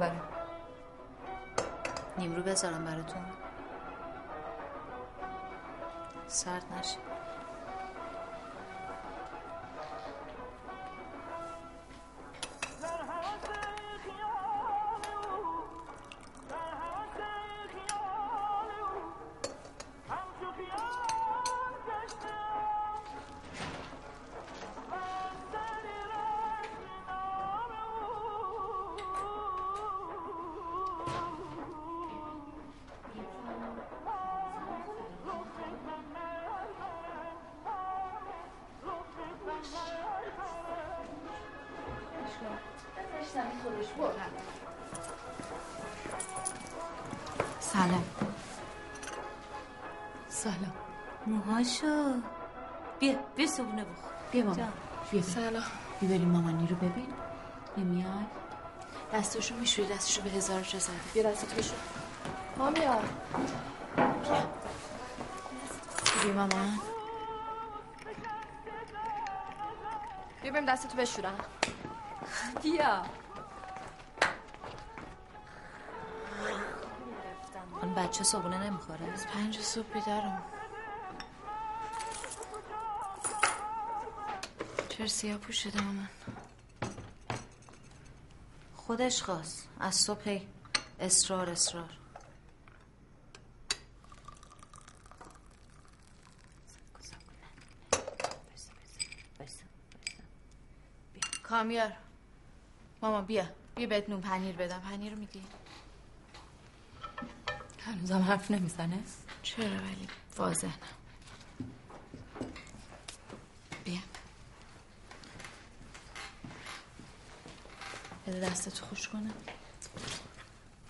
خبره؟ نیمرو بذارم براتون؟ سرد نشه. سلام. سلام. موهاشو بیا بیا صبونه بخور. بیا مامان. بیا سلام. بیبریم مامانی رو ببین. نمیاد. دستشو میشوی دستشو به هزار جا زده. بیا دستت بشو. مامیا. بیا مامان. بیا بریم دستتو بشورم. بیا. اون بچه صبونه نمیخوره؟ از پنج صبح بیدارم. چرا سیاه پوش شده مامان؟ خودش خواست از صبح. اصرار اصرار کامیار. ماما بیا بیا بهت نون پنیر بدم. پنیر میدی؟ هنوزم حرف نمیزنه؟ چرا ولی واضح نه. بیا بده دستتو خوش کنم.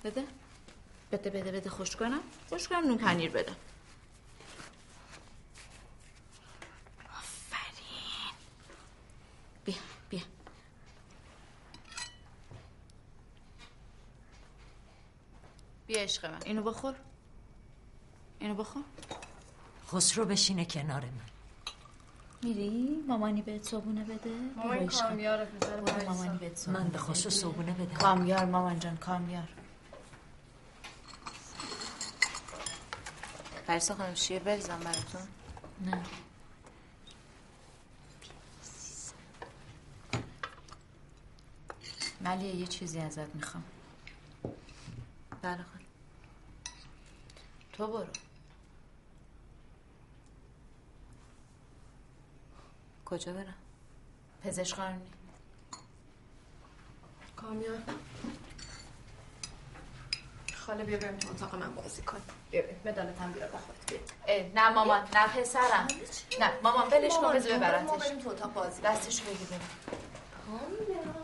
بده بده بده بده خوش کنم. خوش کنم نون پنیر بدم. آفرین. بیا بیا بیا عشق من. اینو بخور. اینو بخور. خسرو بشینه کنار من. میری مامانی بهت صبونه بده. مامان کامیار بذار برای مامانی بهت صبونه. من به خسرو صبونه بده. کامیار مامان جان کامیار. پرسا خانم شیر بریزم براتون؟ نه. ملیه یه چیزی ازت میخوام. بله خانم. تو برو. کجا برم؟ پزشک خانم. کامیار. خاله بیا بریم تو اتاق من بازی کن. بیا بریم. مدالت هم بیار با خودت. بیا. نه مامان، نه پسرم. نه مامان ولش کن بذار ببرتش. ما بریم تو اتاق بازی. دستشو بگیر بریم.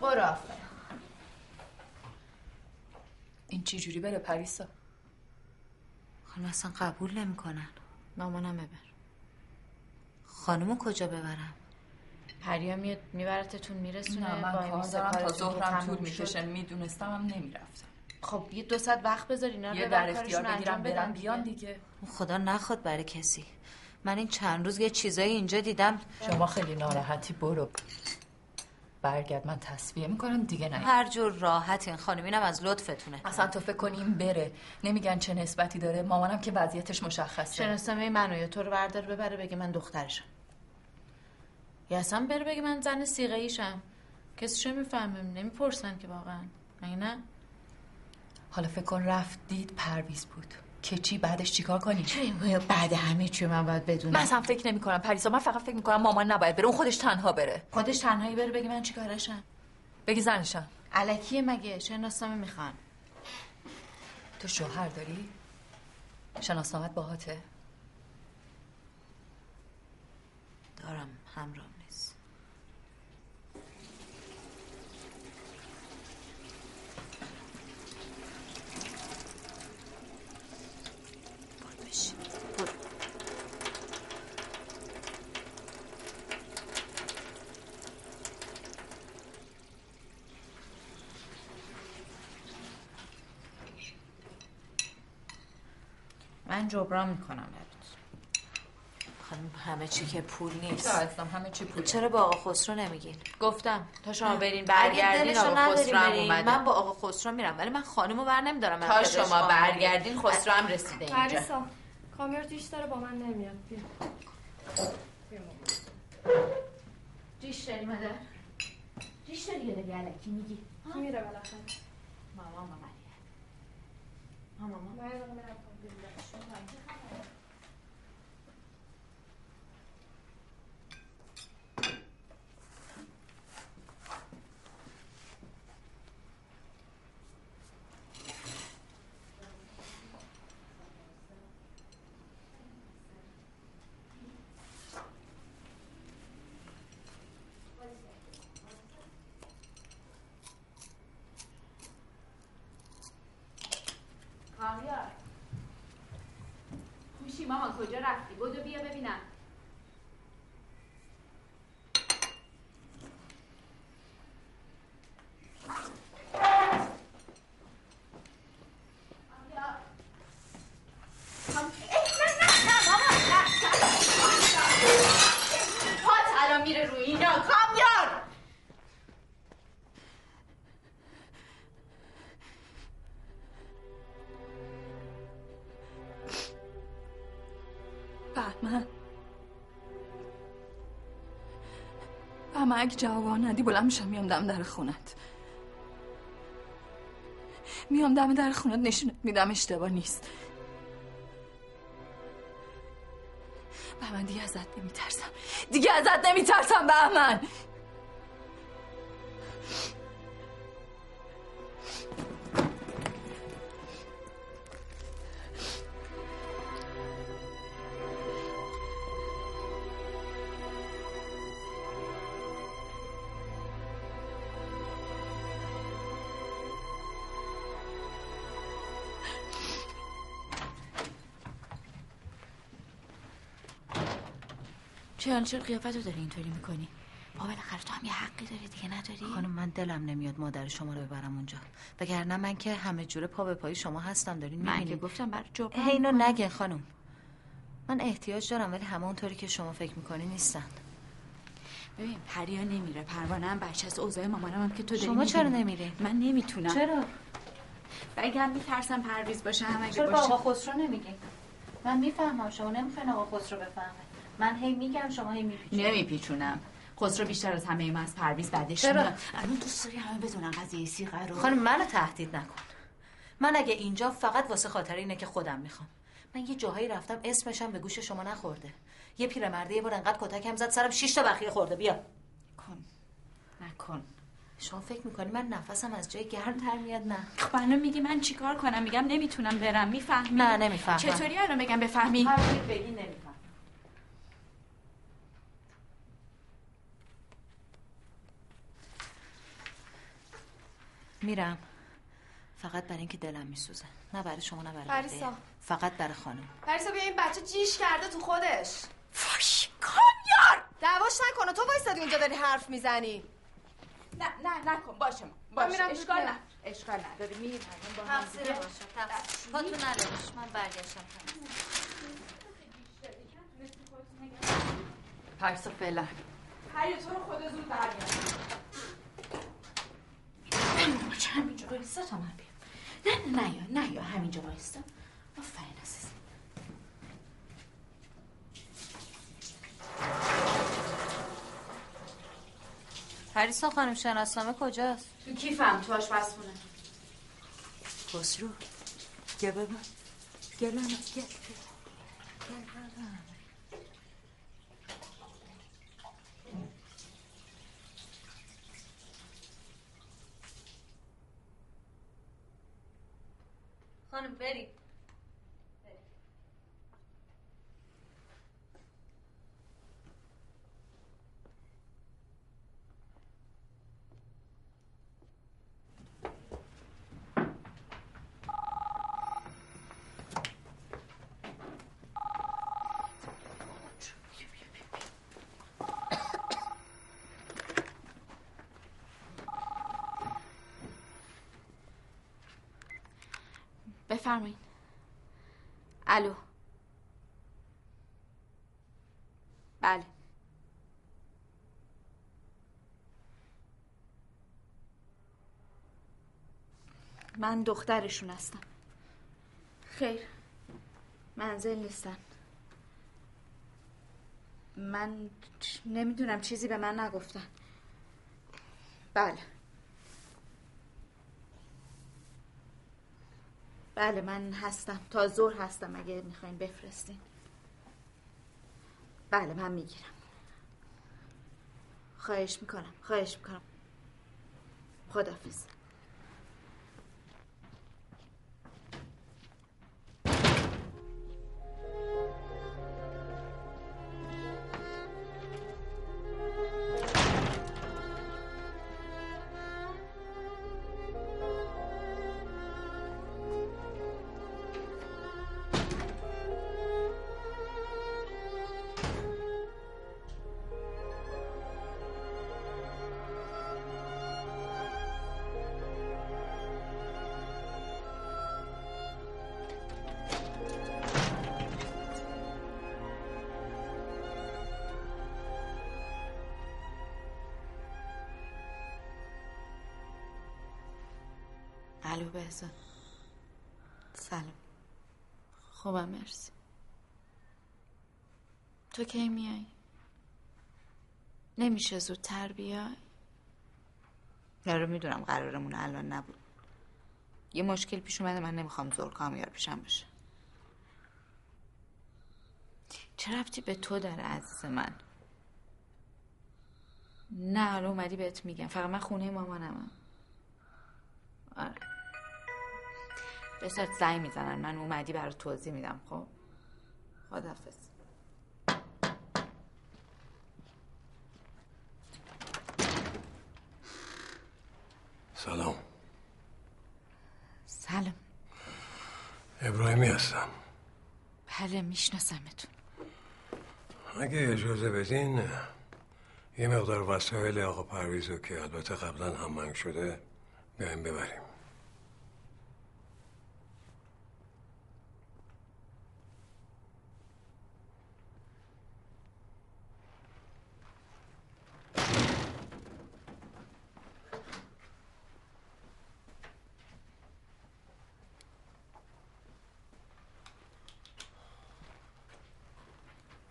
برو آفرین. این چی جوری بره پریسا؟ خانم اصلا قبول نمی کنن. مامانم ببر. خانمو کجا ببرم؟ پریا میاد میبرتتون میرسونه. نه من کار دارم تا ظهرم طول میکشه. میدونستم هم نمیرفتم. خب یه دو ساعت وقت بذار اینا رو ببر کارشون انجام بدن بیان دیگه. خدا نخواد برای کسی. من این چند روز یه چیزایی اینجا دیدم. شما خیلی ناراحتی برو. برگرد من تصفیه میکنم دیگه. نه هر جور راحت. این خانم اینم از لطفتونه. اصلا تو فکر کنیم بره نمیگن چه نسبتی داره. مامانم که وضعیتش مشخصه. شناسنامه منو یا تو رو بردار ببره بگه من دخترشم، یا اصلا بره بگه من زن صیغه ایشم. کسی چه میفهمه؟ نمیپرسن که واقعا. مگه نه؟ حالا فکر کن رفت دید پرویز بود که چی بعدش چیکار کنی؟ چی بعد همه چی من باید بدونم؟ من اصلا فکر نمی کنم پریسا. من فقط فکر می کنم مامان نباید بره. اون خودش تنها بره. خودش تنهایی بره بگی من چیکارشم؟ بگی زنشم. الکیه مگه؟ شناسنامه میخوان. تو شوهر داری؟ شناسنامت باهاته؟ دارم همراهم نیست. من جبران میکنم برات. خانم همه چی که پول نیست. اصلا همه چی پول. چرا با آقا خسرو نمیگین؟ گفتم تا شما برین برگردین آقا خسرو هم اومد. من با آقا خسرو میرم ولی من خانمو بر نمیدارم. تا شما برگردین خسرو هم رسیده اینجا. پریسا کامر دیش داره با من نمیاد. بیا. دیش داری مادر؟ دیش داری یا داری علکی میگی؟ کی میره بالاخره؟ مامان مامان. مامان مامان. مامان کجا رفتی؟ بودو بیا ببینم. اما اگه جواب ندی بلند میشم میام دم در خونت. میام دم در خونت نشونت میدم اشتباه نیست. بهمن دیگه ازت نمیترسم. دیگه ازت نمیترسم بهمن. چرا چرا قیافتو داری اینطوری میکنی؟ بابا بالاخره تو هم یه حقی داری دیگه نداری؟ خانم من دلم نمیاد مادر شما رو ببرم اونجا. وگرنه من که همه جوره پا به پای شما هستم دارین میبینین. من که گفتم بر جواب. اینو نگین خانم. من احتیاج دارم ولی همونطوری که شما فکر میکنی نیستن. ببین پریا نمیره، پروانه هم بچه از اوضاع مامانم هم که تو داری. شما چرا نمیری؟ من نمیتونم. چرا؟ بگم میترسم پرویز باشه همه چی باشه. چرا آقا خسرو نمیگی؟ من میفهمم شما نمیفهمین آقا خسرو بفهمه. من هی میگم شما هی میپیچونم. نمیپیچونم. خسرو بیشتر از همه ما از پرویز بعدش میاد. الان دوست داری همه بدونن قضیه سیغه رو. خانم منو تهدید نکن. من اگه اینجا فقط واسه خاطر اینه که خودم میخوام. من یه جاهایی رفتم اسمشم به گوش شما نخورده. یه پیرمرده یه بار انقدر کتکم زد سرم شش تا بخیه خورده. بیا. کن. نکن. شما فکر میکنی من نفسم از جای گرم تر میاد؟ نه خب الان میگی من چیکار کنم؟ میگم نمیتونم برم. میفهمی؟ نه نمیفهمم. چطوری الان بگم بفهمی؟ حرفت بگی نمیفهمم. میرم فقط برای اینکه دلم میسوزه. نه برای شما نه برای بریسا. فقط برای خانم. بریسا بیا این بچه جیش کرده تو خودش. فش کن یار. دعواش نکن. تو وایسادی اونجا داری حرف میزنی. نه نه نکن باشه باشه میرم. اشکال نه اشکال نداره میریم با هم. تقصیر باشه تقصیر خودتون نداشت. من برگشتم. پریسا فعلا هی تو رو خود زود برگشت. چه همینجا بایستا تا من بیام. نه نه نه نه یا همینجا بایستا. آفرین عزیزم. پریسا خانم شناسنامه کجاست؟ تو کیفم تو آشپزخونه. خسرو گه بابا گلم گه خانم بری. بفرمایید. الو بله. من دخترشون هستم. خیر، منزل نیستن. من نمیدونم، چیزی به من نگفتن. بله بله من هستم، تا ظهر هستم اگه میخواین بفرستین. بله من میگیرم. خواهش میکنم، خواهش میکنم. خداحافظ. الو بهزاد. سلام. خوبم مرسی. تو کی میای؟ نمیشه زودتر بیای؟ یارو میدونم قرارمون الان نبود. یه مشکل پیش اومده، من نمیخوام زورکا میار پیشم باشه. چه ربطی به تو داره عزیز من؟ نه حالا اومدی بهت میگم، فقط من خونه مامانمم. آره بسرد زنگ میزنن، من اومدی برای توضیح میدم. خب خداحافظ. سلام. سلام. ابراهیمی هستم. بله میشناسمتون. اگه اجازه بدین یه مقدار وسایل آقا پرویز رو که البته قبلا هماهنگ شده بیایم ببریم.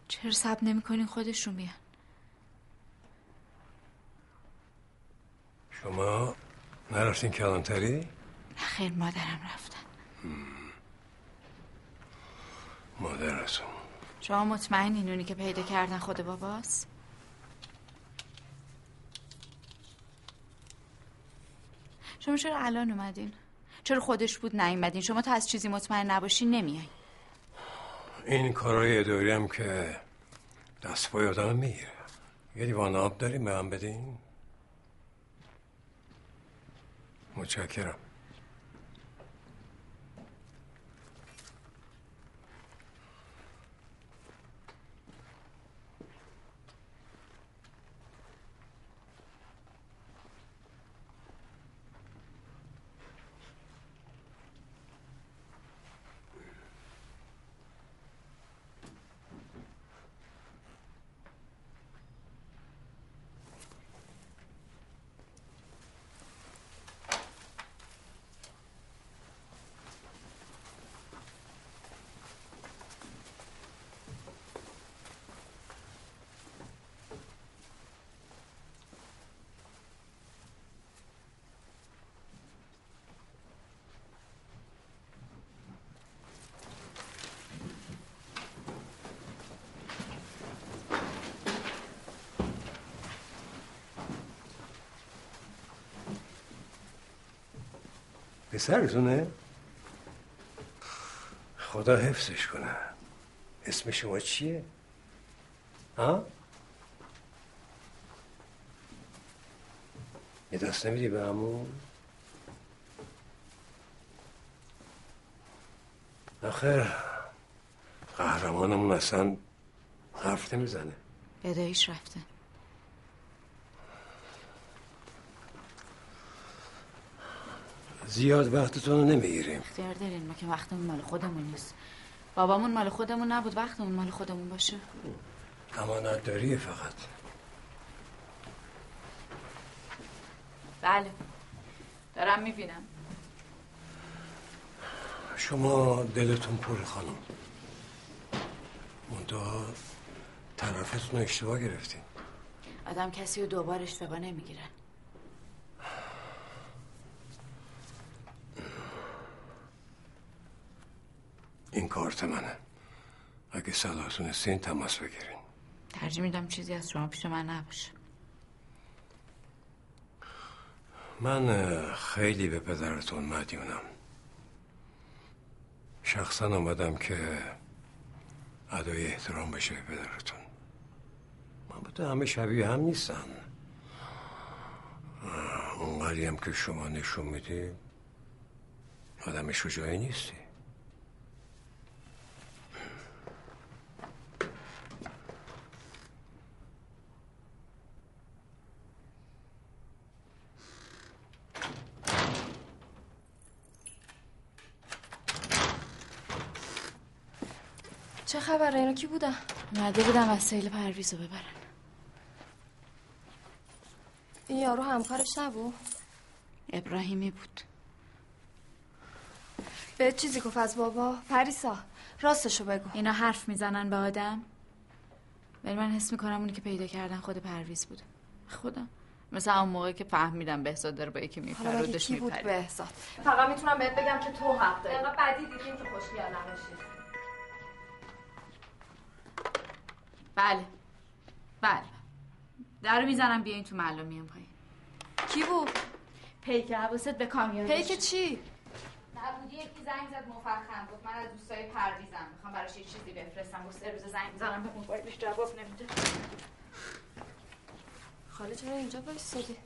چرا صبر نمی‌کنین خودشون بیان؟ شما نرفتین کلانتری؟ نه خیر، مادرم رفتن. مادرتون. شما مطمئنین اونی که پیدا کردن خود باباست؟ شما چرا الان اومدین؟ چرا خودش بود نیومدین؟ شما تا از چیزی مطمئن نباشین نمیاین. این کارای اداری هم که دست پای آدم میگیره. یه دیوان آب داریم به من بدین؟ متشکرم. پسرتونه؟ خدا حفظش کنه. اسم شما چیه؟ ها؟ یه دست نمیدی به عمو؟ آخر قهرمانمون اصلا حرف نمیزنه. بداییش رفته. زیاد وقتتون رو نمیگیریم. اختیار دارین، ما که وقتمون مال خودمون نیست. بابامون مال خودمون نبود وقتمون مال خودمون باشه. امانت داری فقط. بله دارم میبینم. شما دلتون پر خانم، منتها طرفتون اشتباه گرفتین. آدم کسی رو دوبار اشتباه نمیگیره. این کارت منه، اگه صلاح تونستین تماس بگیرین. ترجیح میدم چیزی از شما پیش من نباشه. من خیلی به پدرتون مدیونم. شخصا آمدم که ادای احترام بشه به پدرتون. من بوده همه شبیه هم نیستن. اونقدری هم که شما نشون میدی آدم شجاعی نیستی. چه خبره؟ اینا کی بودن؟ اومده بودن وسایل پرویزو ببرن. این یارو همکارش نبود؟ ابراهیمی بود. به چیزی گفت از بابا؟ پریسا راستشو بگو. اینا حرف میزنن به آدم، ولی من حس میکنم اونی که پیدا کردن خود پرویز بود. خودم مثلا اون موقع که فهمیدم بهزاد داره با یکی میفرودش میپره. حالا کی بود بهزاد؟ فقط میتونم بهت بگم که تو حق داری. انقدر بدی دیدیم که خوشگل نباشی. بله بله درو میزنم بیاین تو معلوم میام پایین. کی بود؟ پیک. حواست به کامیون. پیک چی؟ نبودی یکی زنگ زد مفخم گفت من از دوستای پرویزم میخوام براش یه چیزی بفرستم. گفت سه روز زنگ میزنم به موبایلش جواب نمیده. خاله چرا اینجا وایسادی؟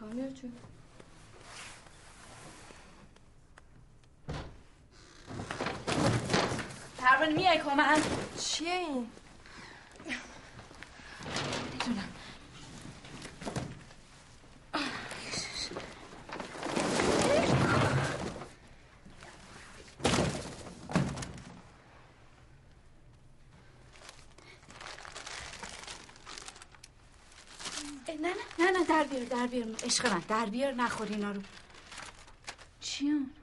کامیون جون پروانه میای کمک؟ چیه این؟ میدونم. نه نه نه در بیار در بیار عشق من در بیار نخوری اینا رو. چیون؟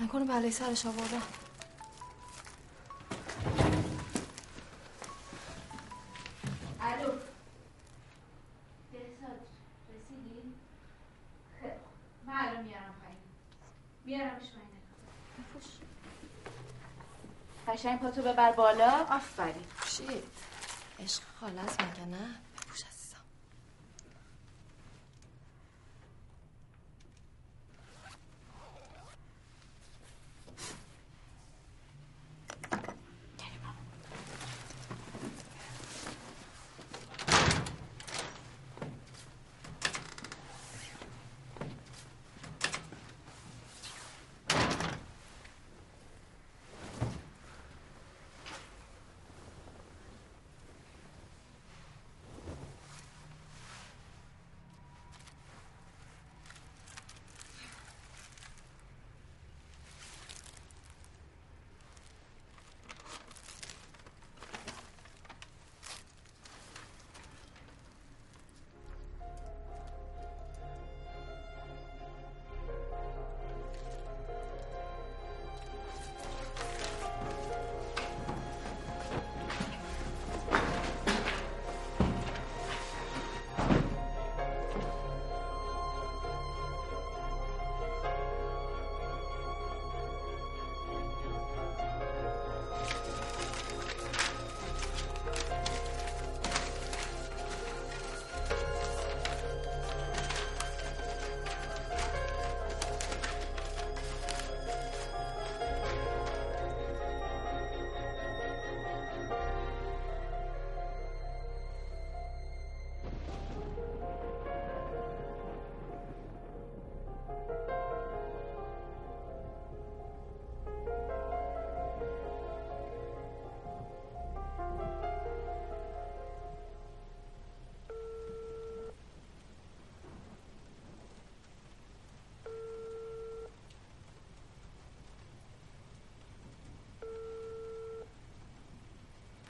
نکنه بلای سرش آوردن. الو بهزاد رسیدی؟ خیلی من الان میارم پایین. میارمش پایین. خوش قشنگ پاتو ببر بالا. آفرین. چی؟ عشق خاله است مگه نه؟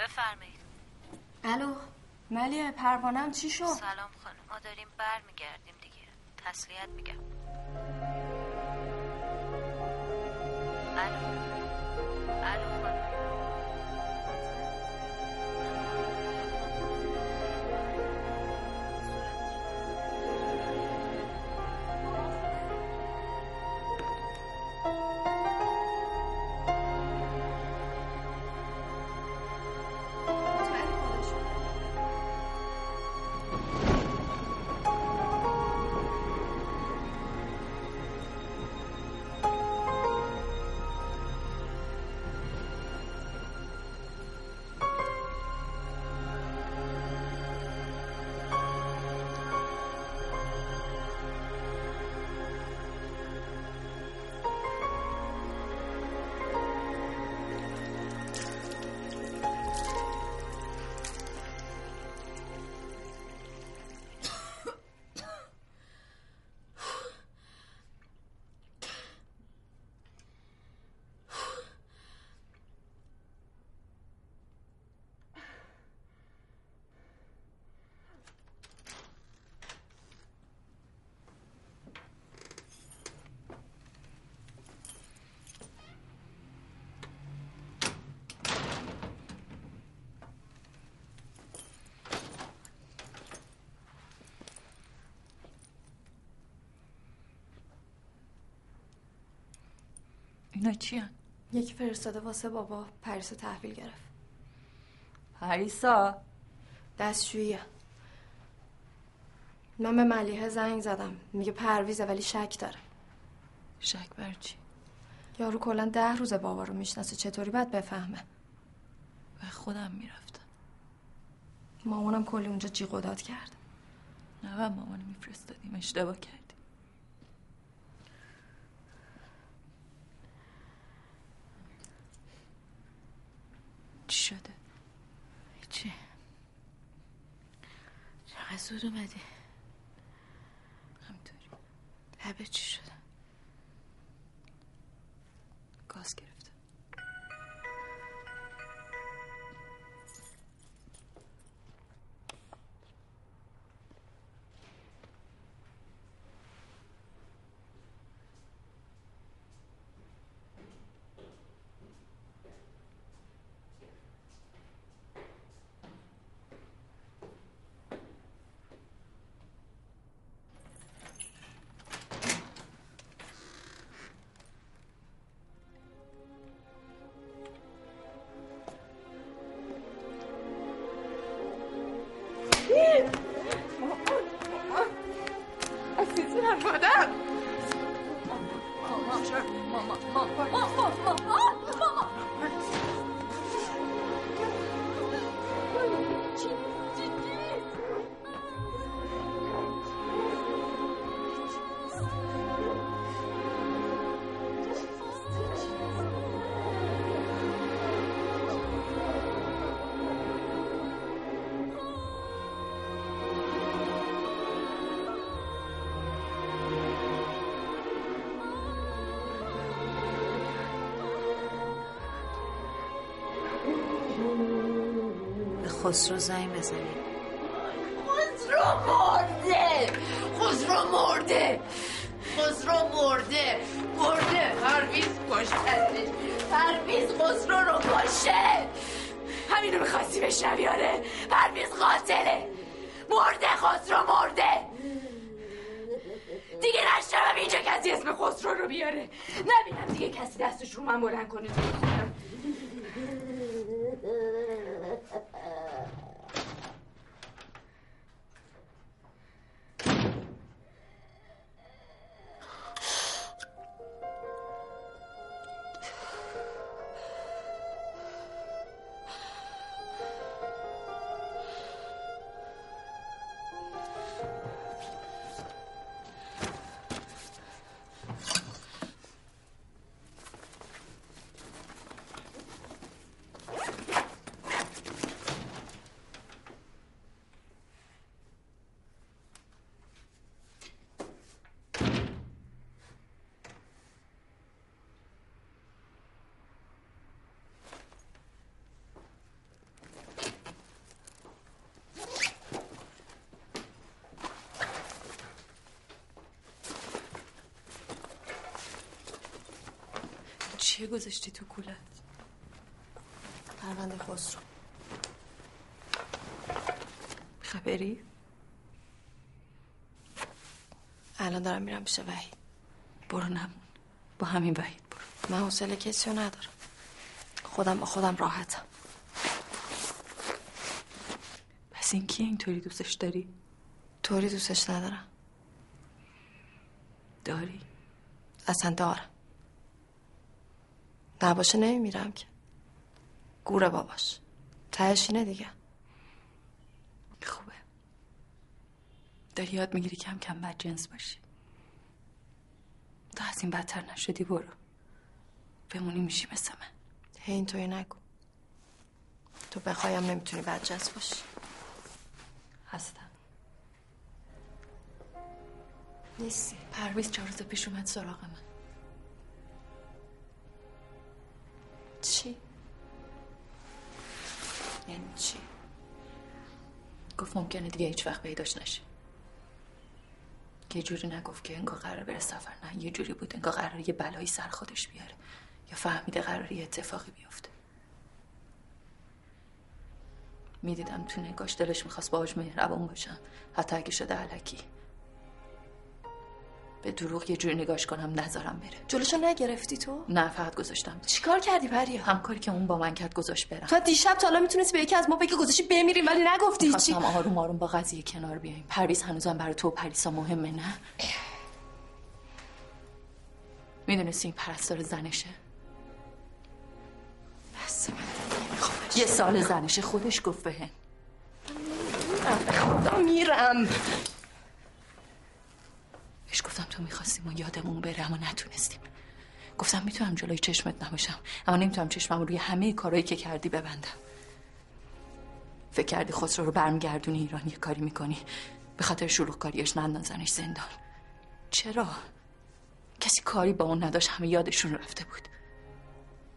بفرمایید. الو ملیه، پروانم چی شد؟ سلام خانم، ما داریم بر میگردیم دیگه، تسلیت میگم. الو الو خانم. اینا چی هن؟ یکی فرستاده واسه بابا، پریسا تحویل گرفت. پریسا؟ دستشویی هن. من به ملیحه زنگ زدم، میگه پرویزه ولی شک داره. شک بر چی؟ یارو کلا ده روز بابا رو میشناسه، چطوری باید بفهمه؟ به خودم میرفتن. مامانم کلی اونجا جیغ و داد کرد. نه و مامانو میفرستادیم، اشتباه کرد. چی شده؟ هیچی. چقدر زود اومدی؟ همطوری. لبه چی شده؟ گاز گرفته. خسرو زنگ بزنیم. خسرو مرده، خسرو مرده، خسرو مرده، مرده. پرویز کشتنش، پرویز خسرو رو کشته. همینو میخواستی بشنوی؟ آره، پرویز قاتله، مرده، خسرو مرده. دیگه نشنوم اینجا کسی اسم خسرو رو بیاره، نبینم دیگه کسی دستش رو من بلند کنه. چه گذاشتی تو کولت؟ پرونده خسرو. خبری؟ الان دارم میرم پیش وحید. برو نمون. با همین وحید برو. من حوصله کسیو ندارم. خودم با خودم راحتم. پس این کیه اینطوری دوستش داری؟ طوری دوستش ندارم. داری؟ اصلا دارم. نباشه نمیمیرم که. گوره باباش. تهش اینه دیگه. خوبه. داری یاد میگیری کم کم بدجنس باشی. تا از این بدتر نشدی برو. بمونی میشی مثل من. هی اینطوری نگو. تو بخوایم نمیتونی بدجنس باشی. هستم. نیستی. پرویز چهار روز پیش اومد سراغ من. چی؟ یعنی چی؟ گفت ممکنه دیگه هیچ وقت پیداش نشه. یه جوری نگفت که انگار قرار بره سفر، نه یه جوری بود انگار قرار یه بلایی سر خودش بیاره یا فهمیده قرار یه اتفاقی بیفته. میدیدم تو نگاش دلش میخواست باهاش مهربان باشم، حتی اگه شده الکی. به دروغ یه جوری نگاش کنم نذارم بره. جلوشو نگرفتی تو؟ نه فقط گذاشتم. چیکار کردی پریا؟ همکاری که اون با من کرد گذاش برم. تو دیشب تا الان میتونستی به یکی از ما بگی گذاشی بمیریم ولی نگفتی هیچ چی. خواستم آروم آروم با قضیه کنار بیایم. پرویز هنوزم برای تو و پریسا مهمه نه؟ میدونستی این پرستار زنشه؟ بس من نمیخوام. یه سال زنشه خودش گفت بهم. خدا میرم. بهش گفتم تو میخواستیم و یادمون بره اما نتونستیم. گفتم میتونم جلوی چشمت نباشم اما نمیتونم چشمم روی همه کارهایی که کردی ببندم. فکر کردی خسرو رو برمیگردونی ایران یه کاری میکنی به خاطر شلوغ کاریش نندازنش زندان. چرا؟ کسی کاری با اون نداشت، همه یادشون رفته بود.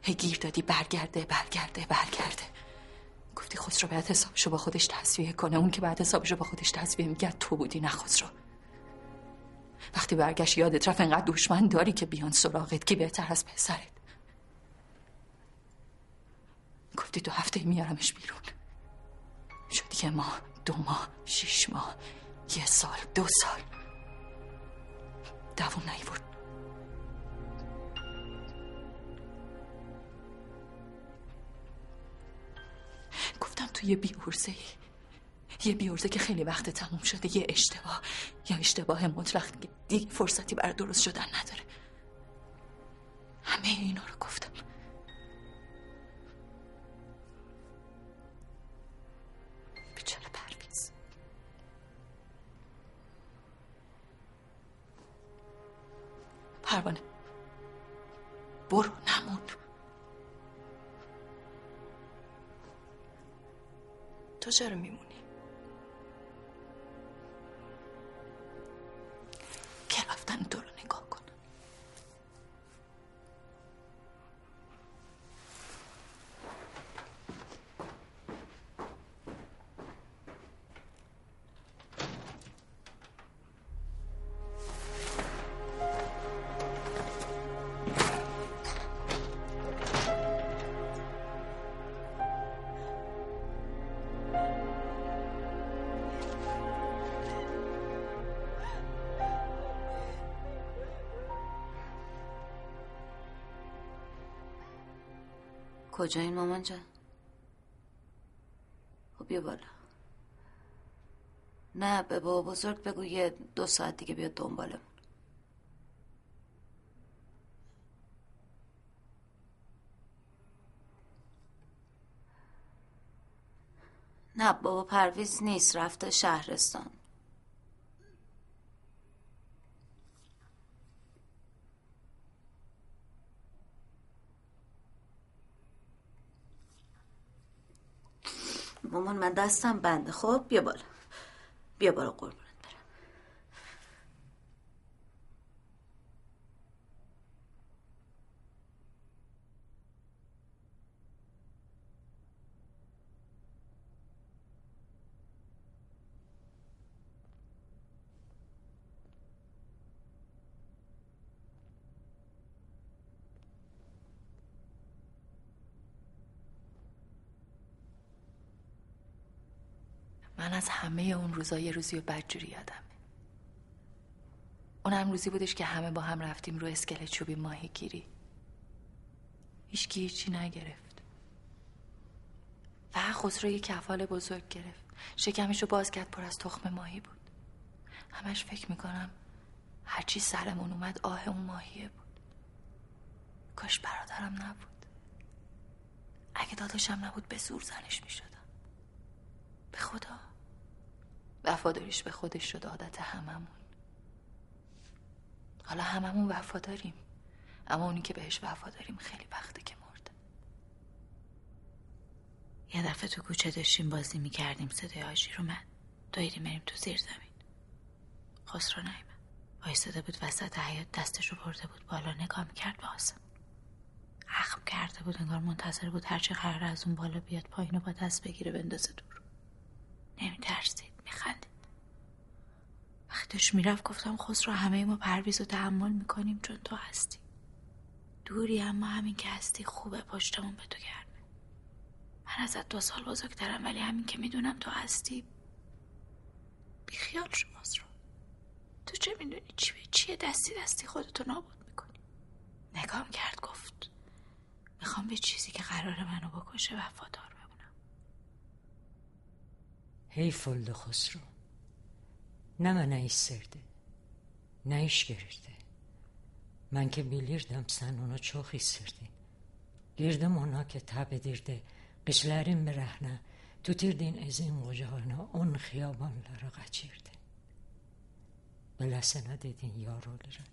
هی گیر دادی برگرده برگرده برگرده. گفتی خسرو باید حسابشو با خودش تصفیه کنه، اون که باید حسابشو با خودش تصفیه میکرد تو بودی نه خسرو. وقتی برگشت یادت رفت انقدر دشمن داری که بیان سراغت که بهتر از پسرت. گفتی دو هفته میارمش بیرون. شد یه ماه، دو ماه، شش ماه، یه سال، دو سال. دوام نیورد. گفتم تو یه بیهوشی. یه بیورزه که خیلی وقت تموم شده، یه اشتباه یا اشتباه مطلق که دیگه فرصتی برای درست شدن نداره. همه اینا رو گفتم. بیچاره پرویز. پروانه برو نمون. تو چرا میمونی؟ رفتن تو رو نگاه کن. کجا این مامان جان؟ خب بیا بالا. نه به بابا بزرگ بگو یه دو ساعت دیگه بیاد دنبالمون. نه بابا پرویز نیست، رفته شهرستان. مامان من دستم بنده. خب بیا بالا. بیا بالا قربونت برم. من از همه اون روزا یه روزی و بدجوری یادمه. اونم روزی بودش که همه با هم رفتیم رو اسکله چوبی ماهیگیری. هیچکی هیچی نگرفت. و خسرو یه کفال بزرگ گرفت. شکمشو باز کرد، پر از تخم ماهی بود. همش فکر میکنم هرچی سرمون اومد آه اون ماهیه بود. کاش برادرم نبود. اگه داداشم نبود به زور زنش میشدم. به خدا وفاداریش به خودش شد عادت هممون. حالا هممون وفاداریم، اما اونی که بهش وفاداریم خیلی وقته که مرده. یه دفعه تو کوچه داشتیم بازی میکردیم، صدای آژیر اومد، دویدیم بریم تو زیر زمین. خسرو نایمد وایستاده بود وسط حیاط، دستشو برده بود بالا، نگاه میکرد به آسمون. اخم کرده بود، انگار منتظر بود هرچی قراره از اون بالا بیاد پایین و با دست بگیره بندازه دور. نمیترسید، میخندید. وقتی داشت میرفت گفتم خسرو همه ما پرویز رو تحمل میکنیم چون تو هستی. دوری اما همین که هستی خوبه، پشتمون به تو گرمه. من ازت دو سال بزرگترم، ولی همین که میدونم تو هستی. بیخیال شو خسرو، تو چه میدونی چی به چیه، دستی دستی خودتو نابود میکنی. نگام کرد گفت میخوام به چیزی که قرار منو بکشه وفادار بمونم. هی فولد خسرو، نه من ایش سرده نه ایش گرده. من که بیلیردم سن اونا چوخی سردین. گردم اونا که تب دیرده قشلرین برهنه توتیردین از این قجانا اون خیابان لرا قچیردین. بلسنه دیدین یارول را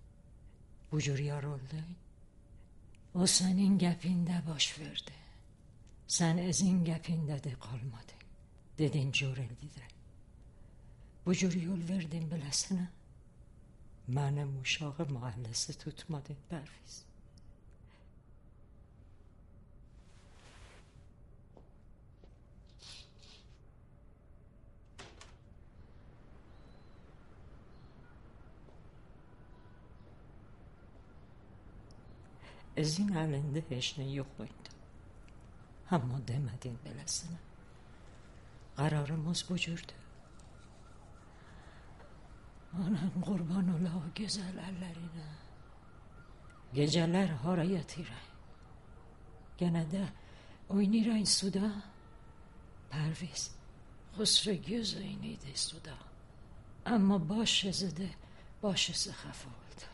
بجور یارول دین. او سن این گپینده باش ورده سن از این گپینده ده قالماده دیدین جورل دیدره بجور یول وردین. بلسنه من مشاق محلسه توتماده پرویز. از این علنده هشنه یو خویدم همه دمدین بلسنه قرارموز بجورده. آنان قربان الله گزلالرینه گجلر هارایتیره گنده اوینی را این سودا پرویز خسر گز اینی ده سودا اما باشه زده باشه سخفه ولده.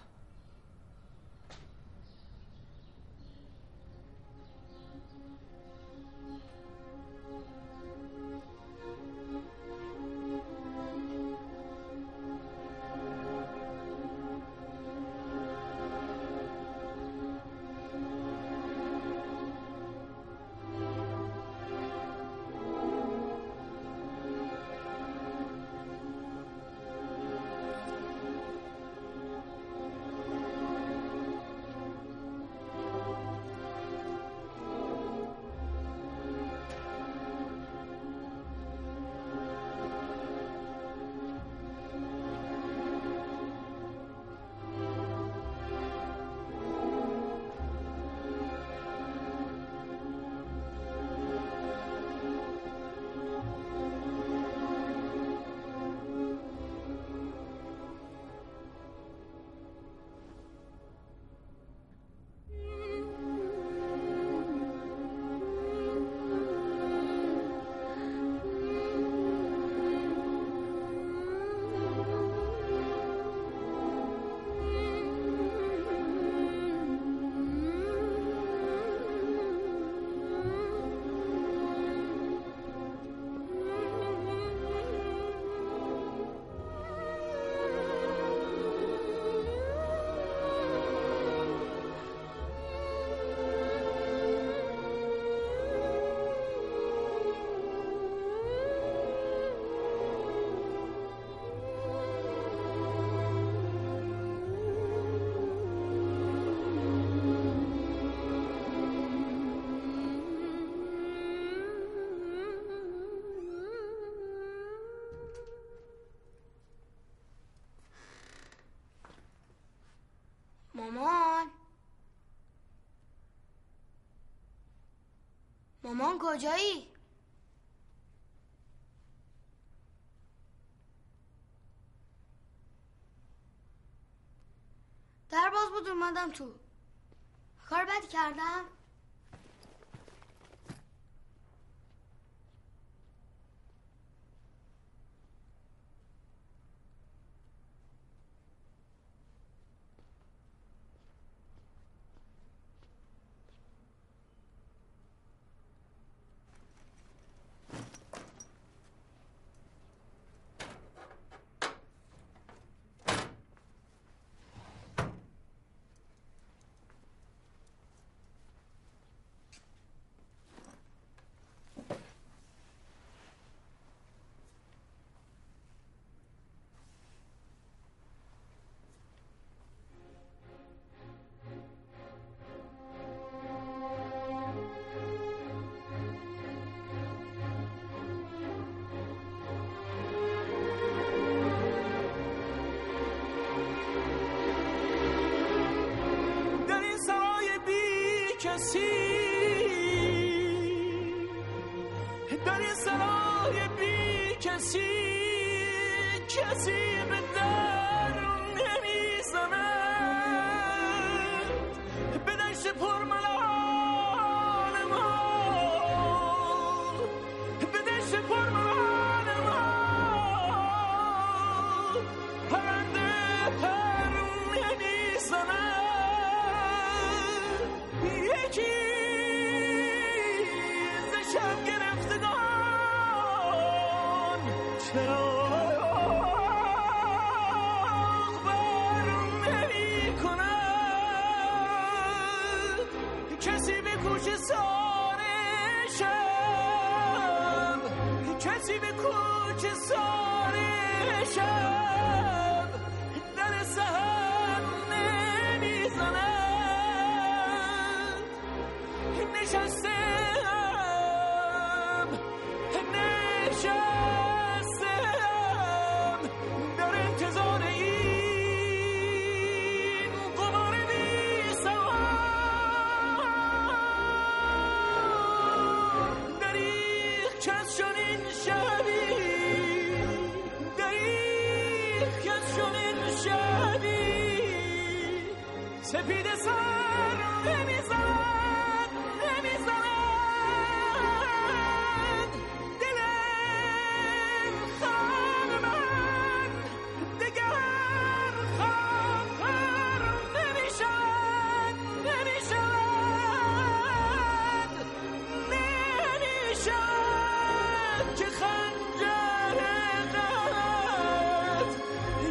مامان مامان کجایی؟ بود اومدم تو. کار بد کردم؟ در این سرای بی کسی کسی به در نمیزند، به دشت پرملال ما، به دشت پرملال ما پرنده پر نمیزند.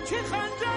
که خنجر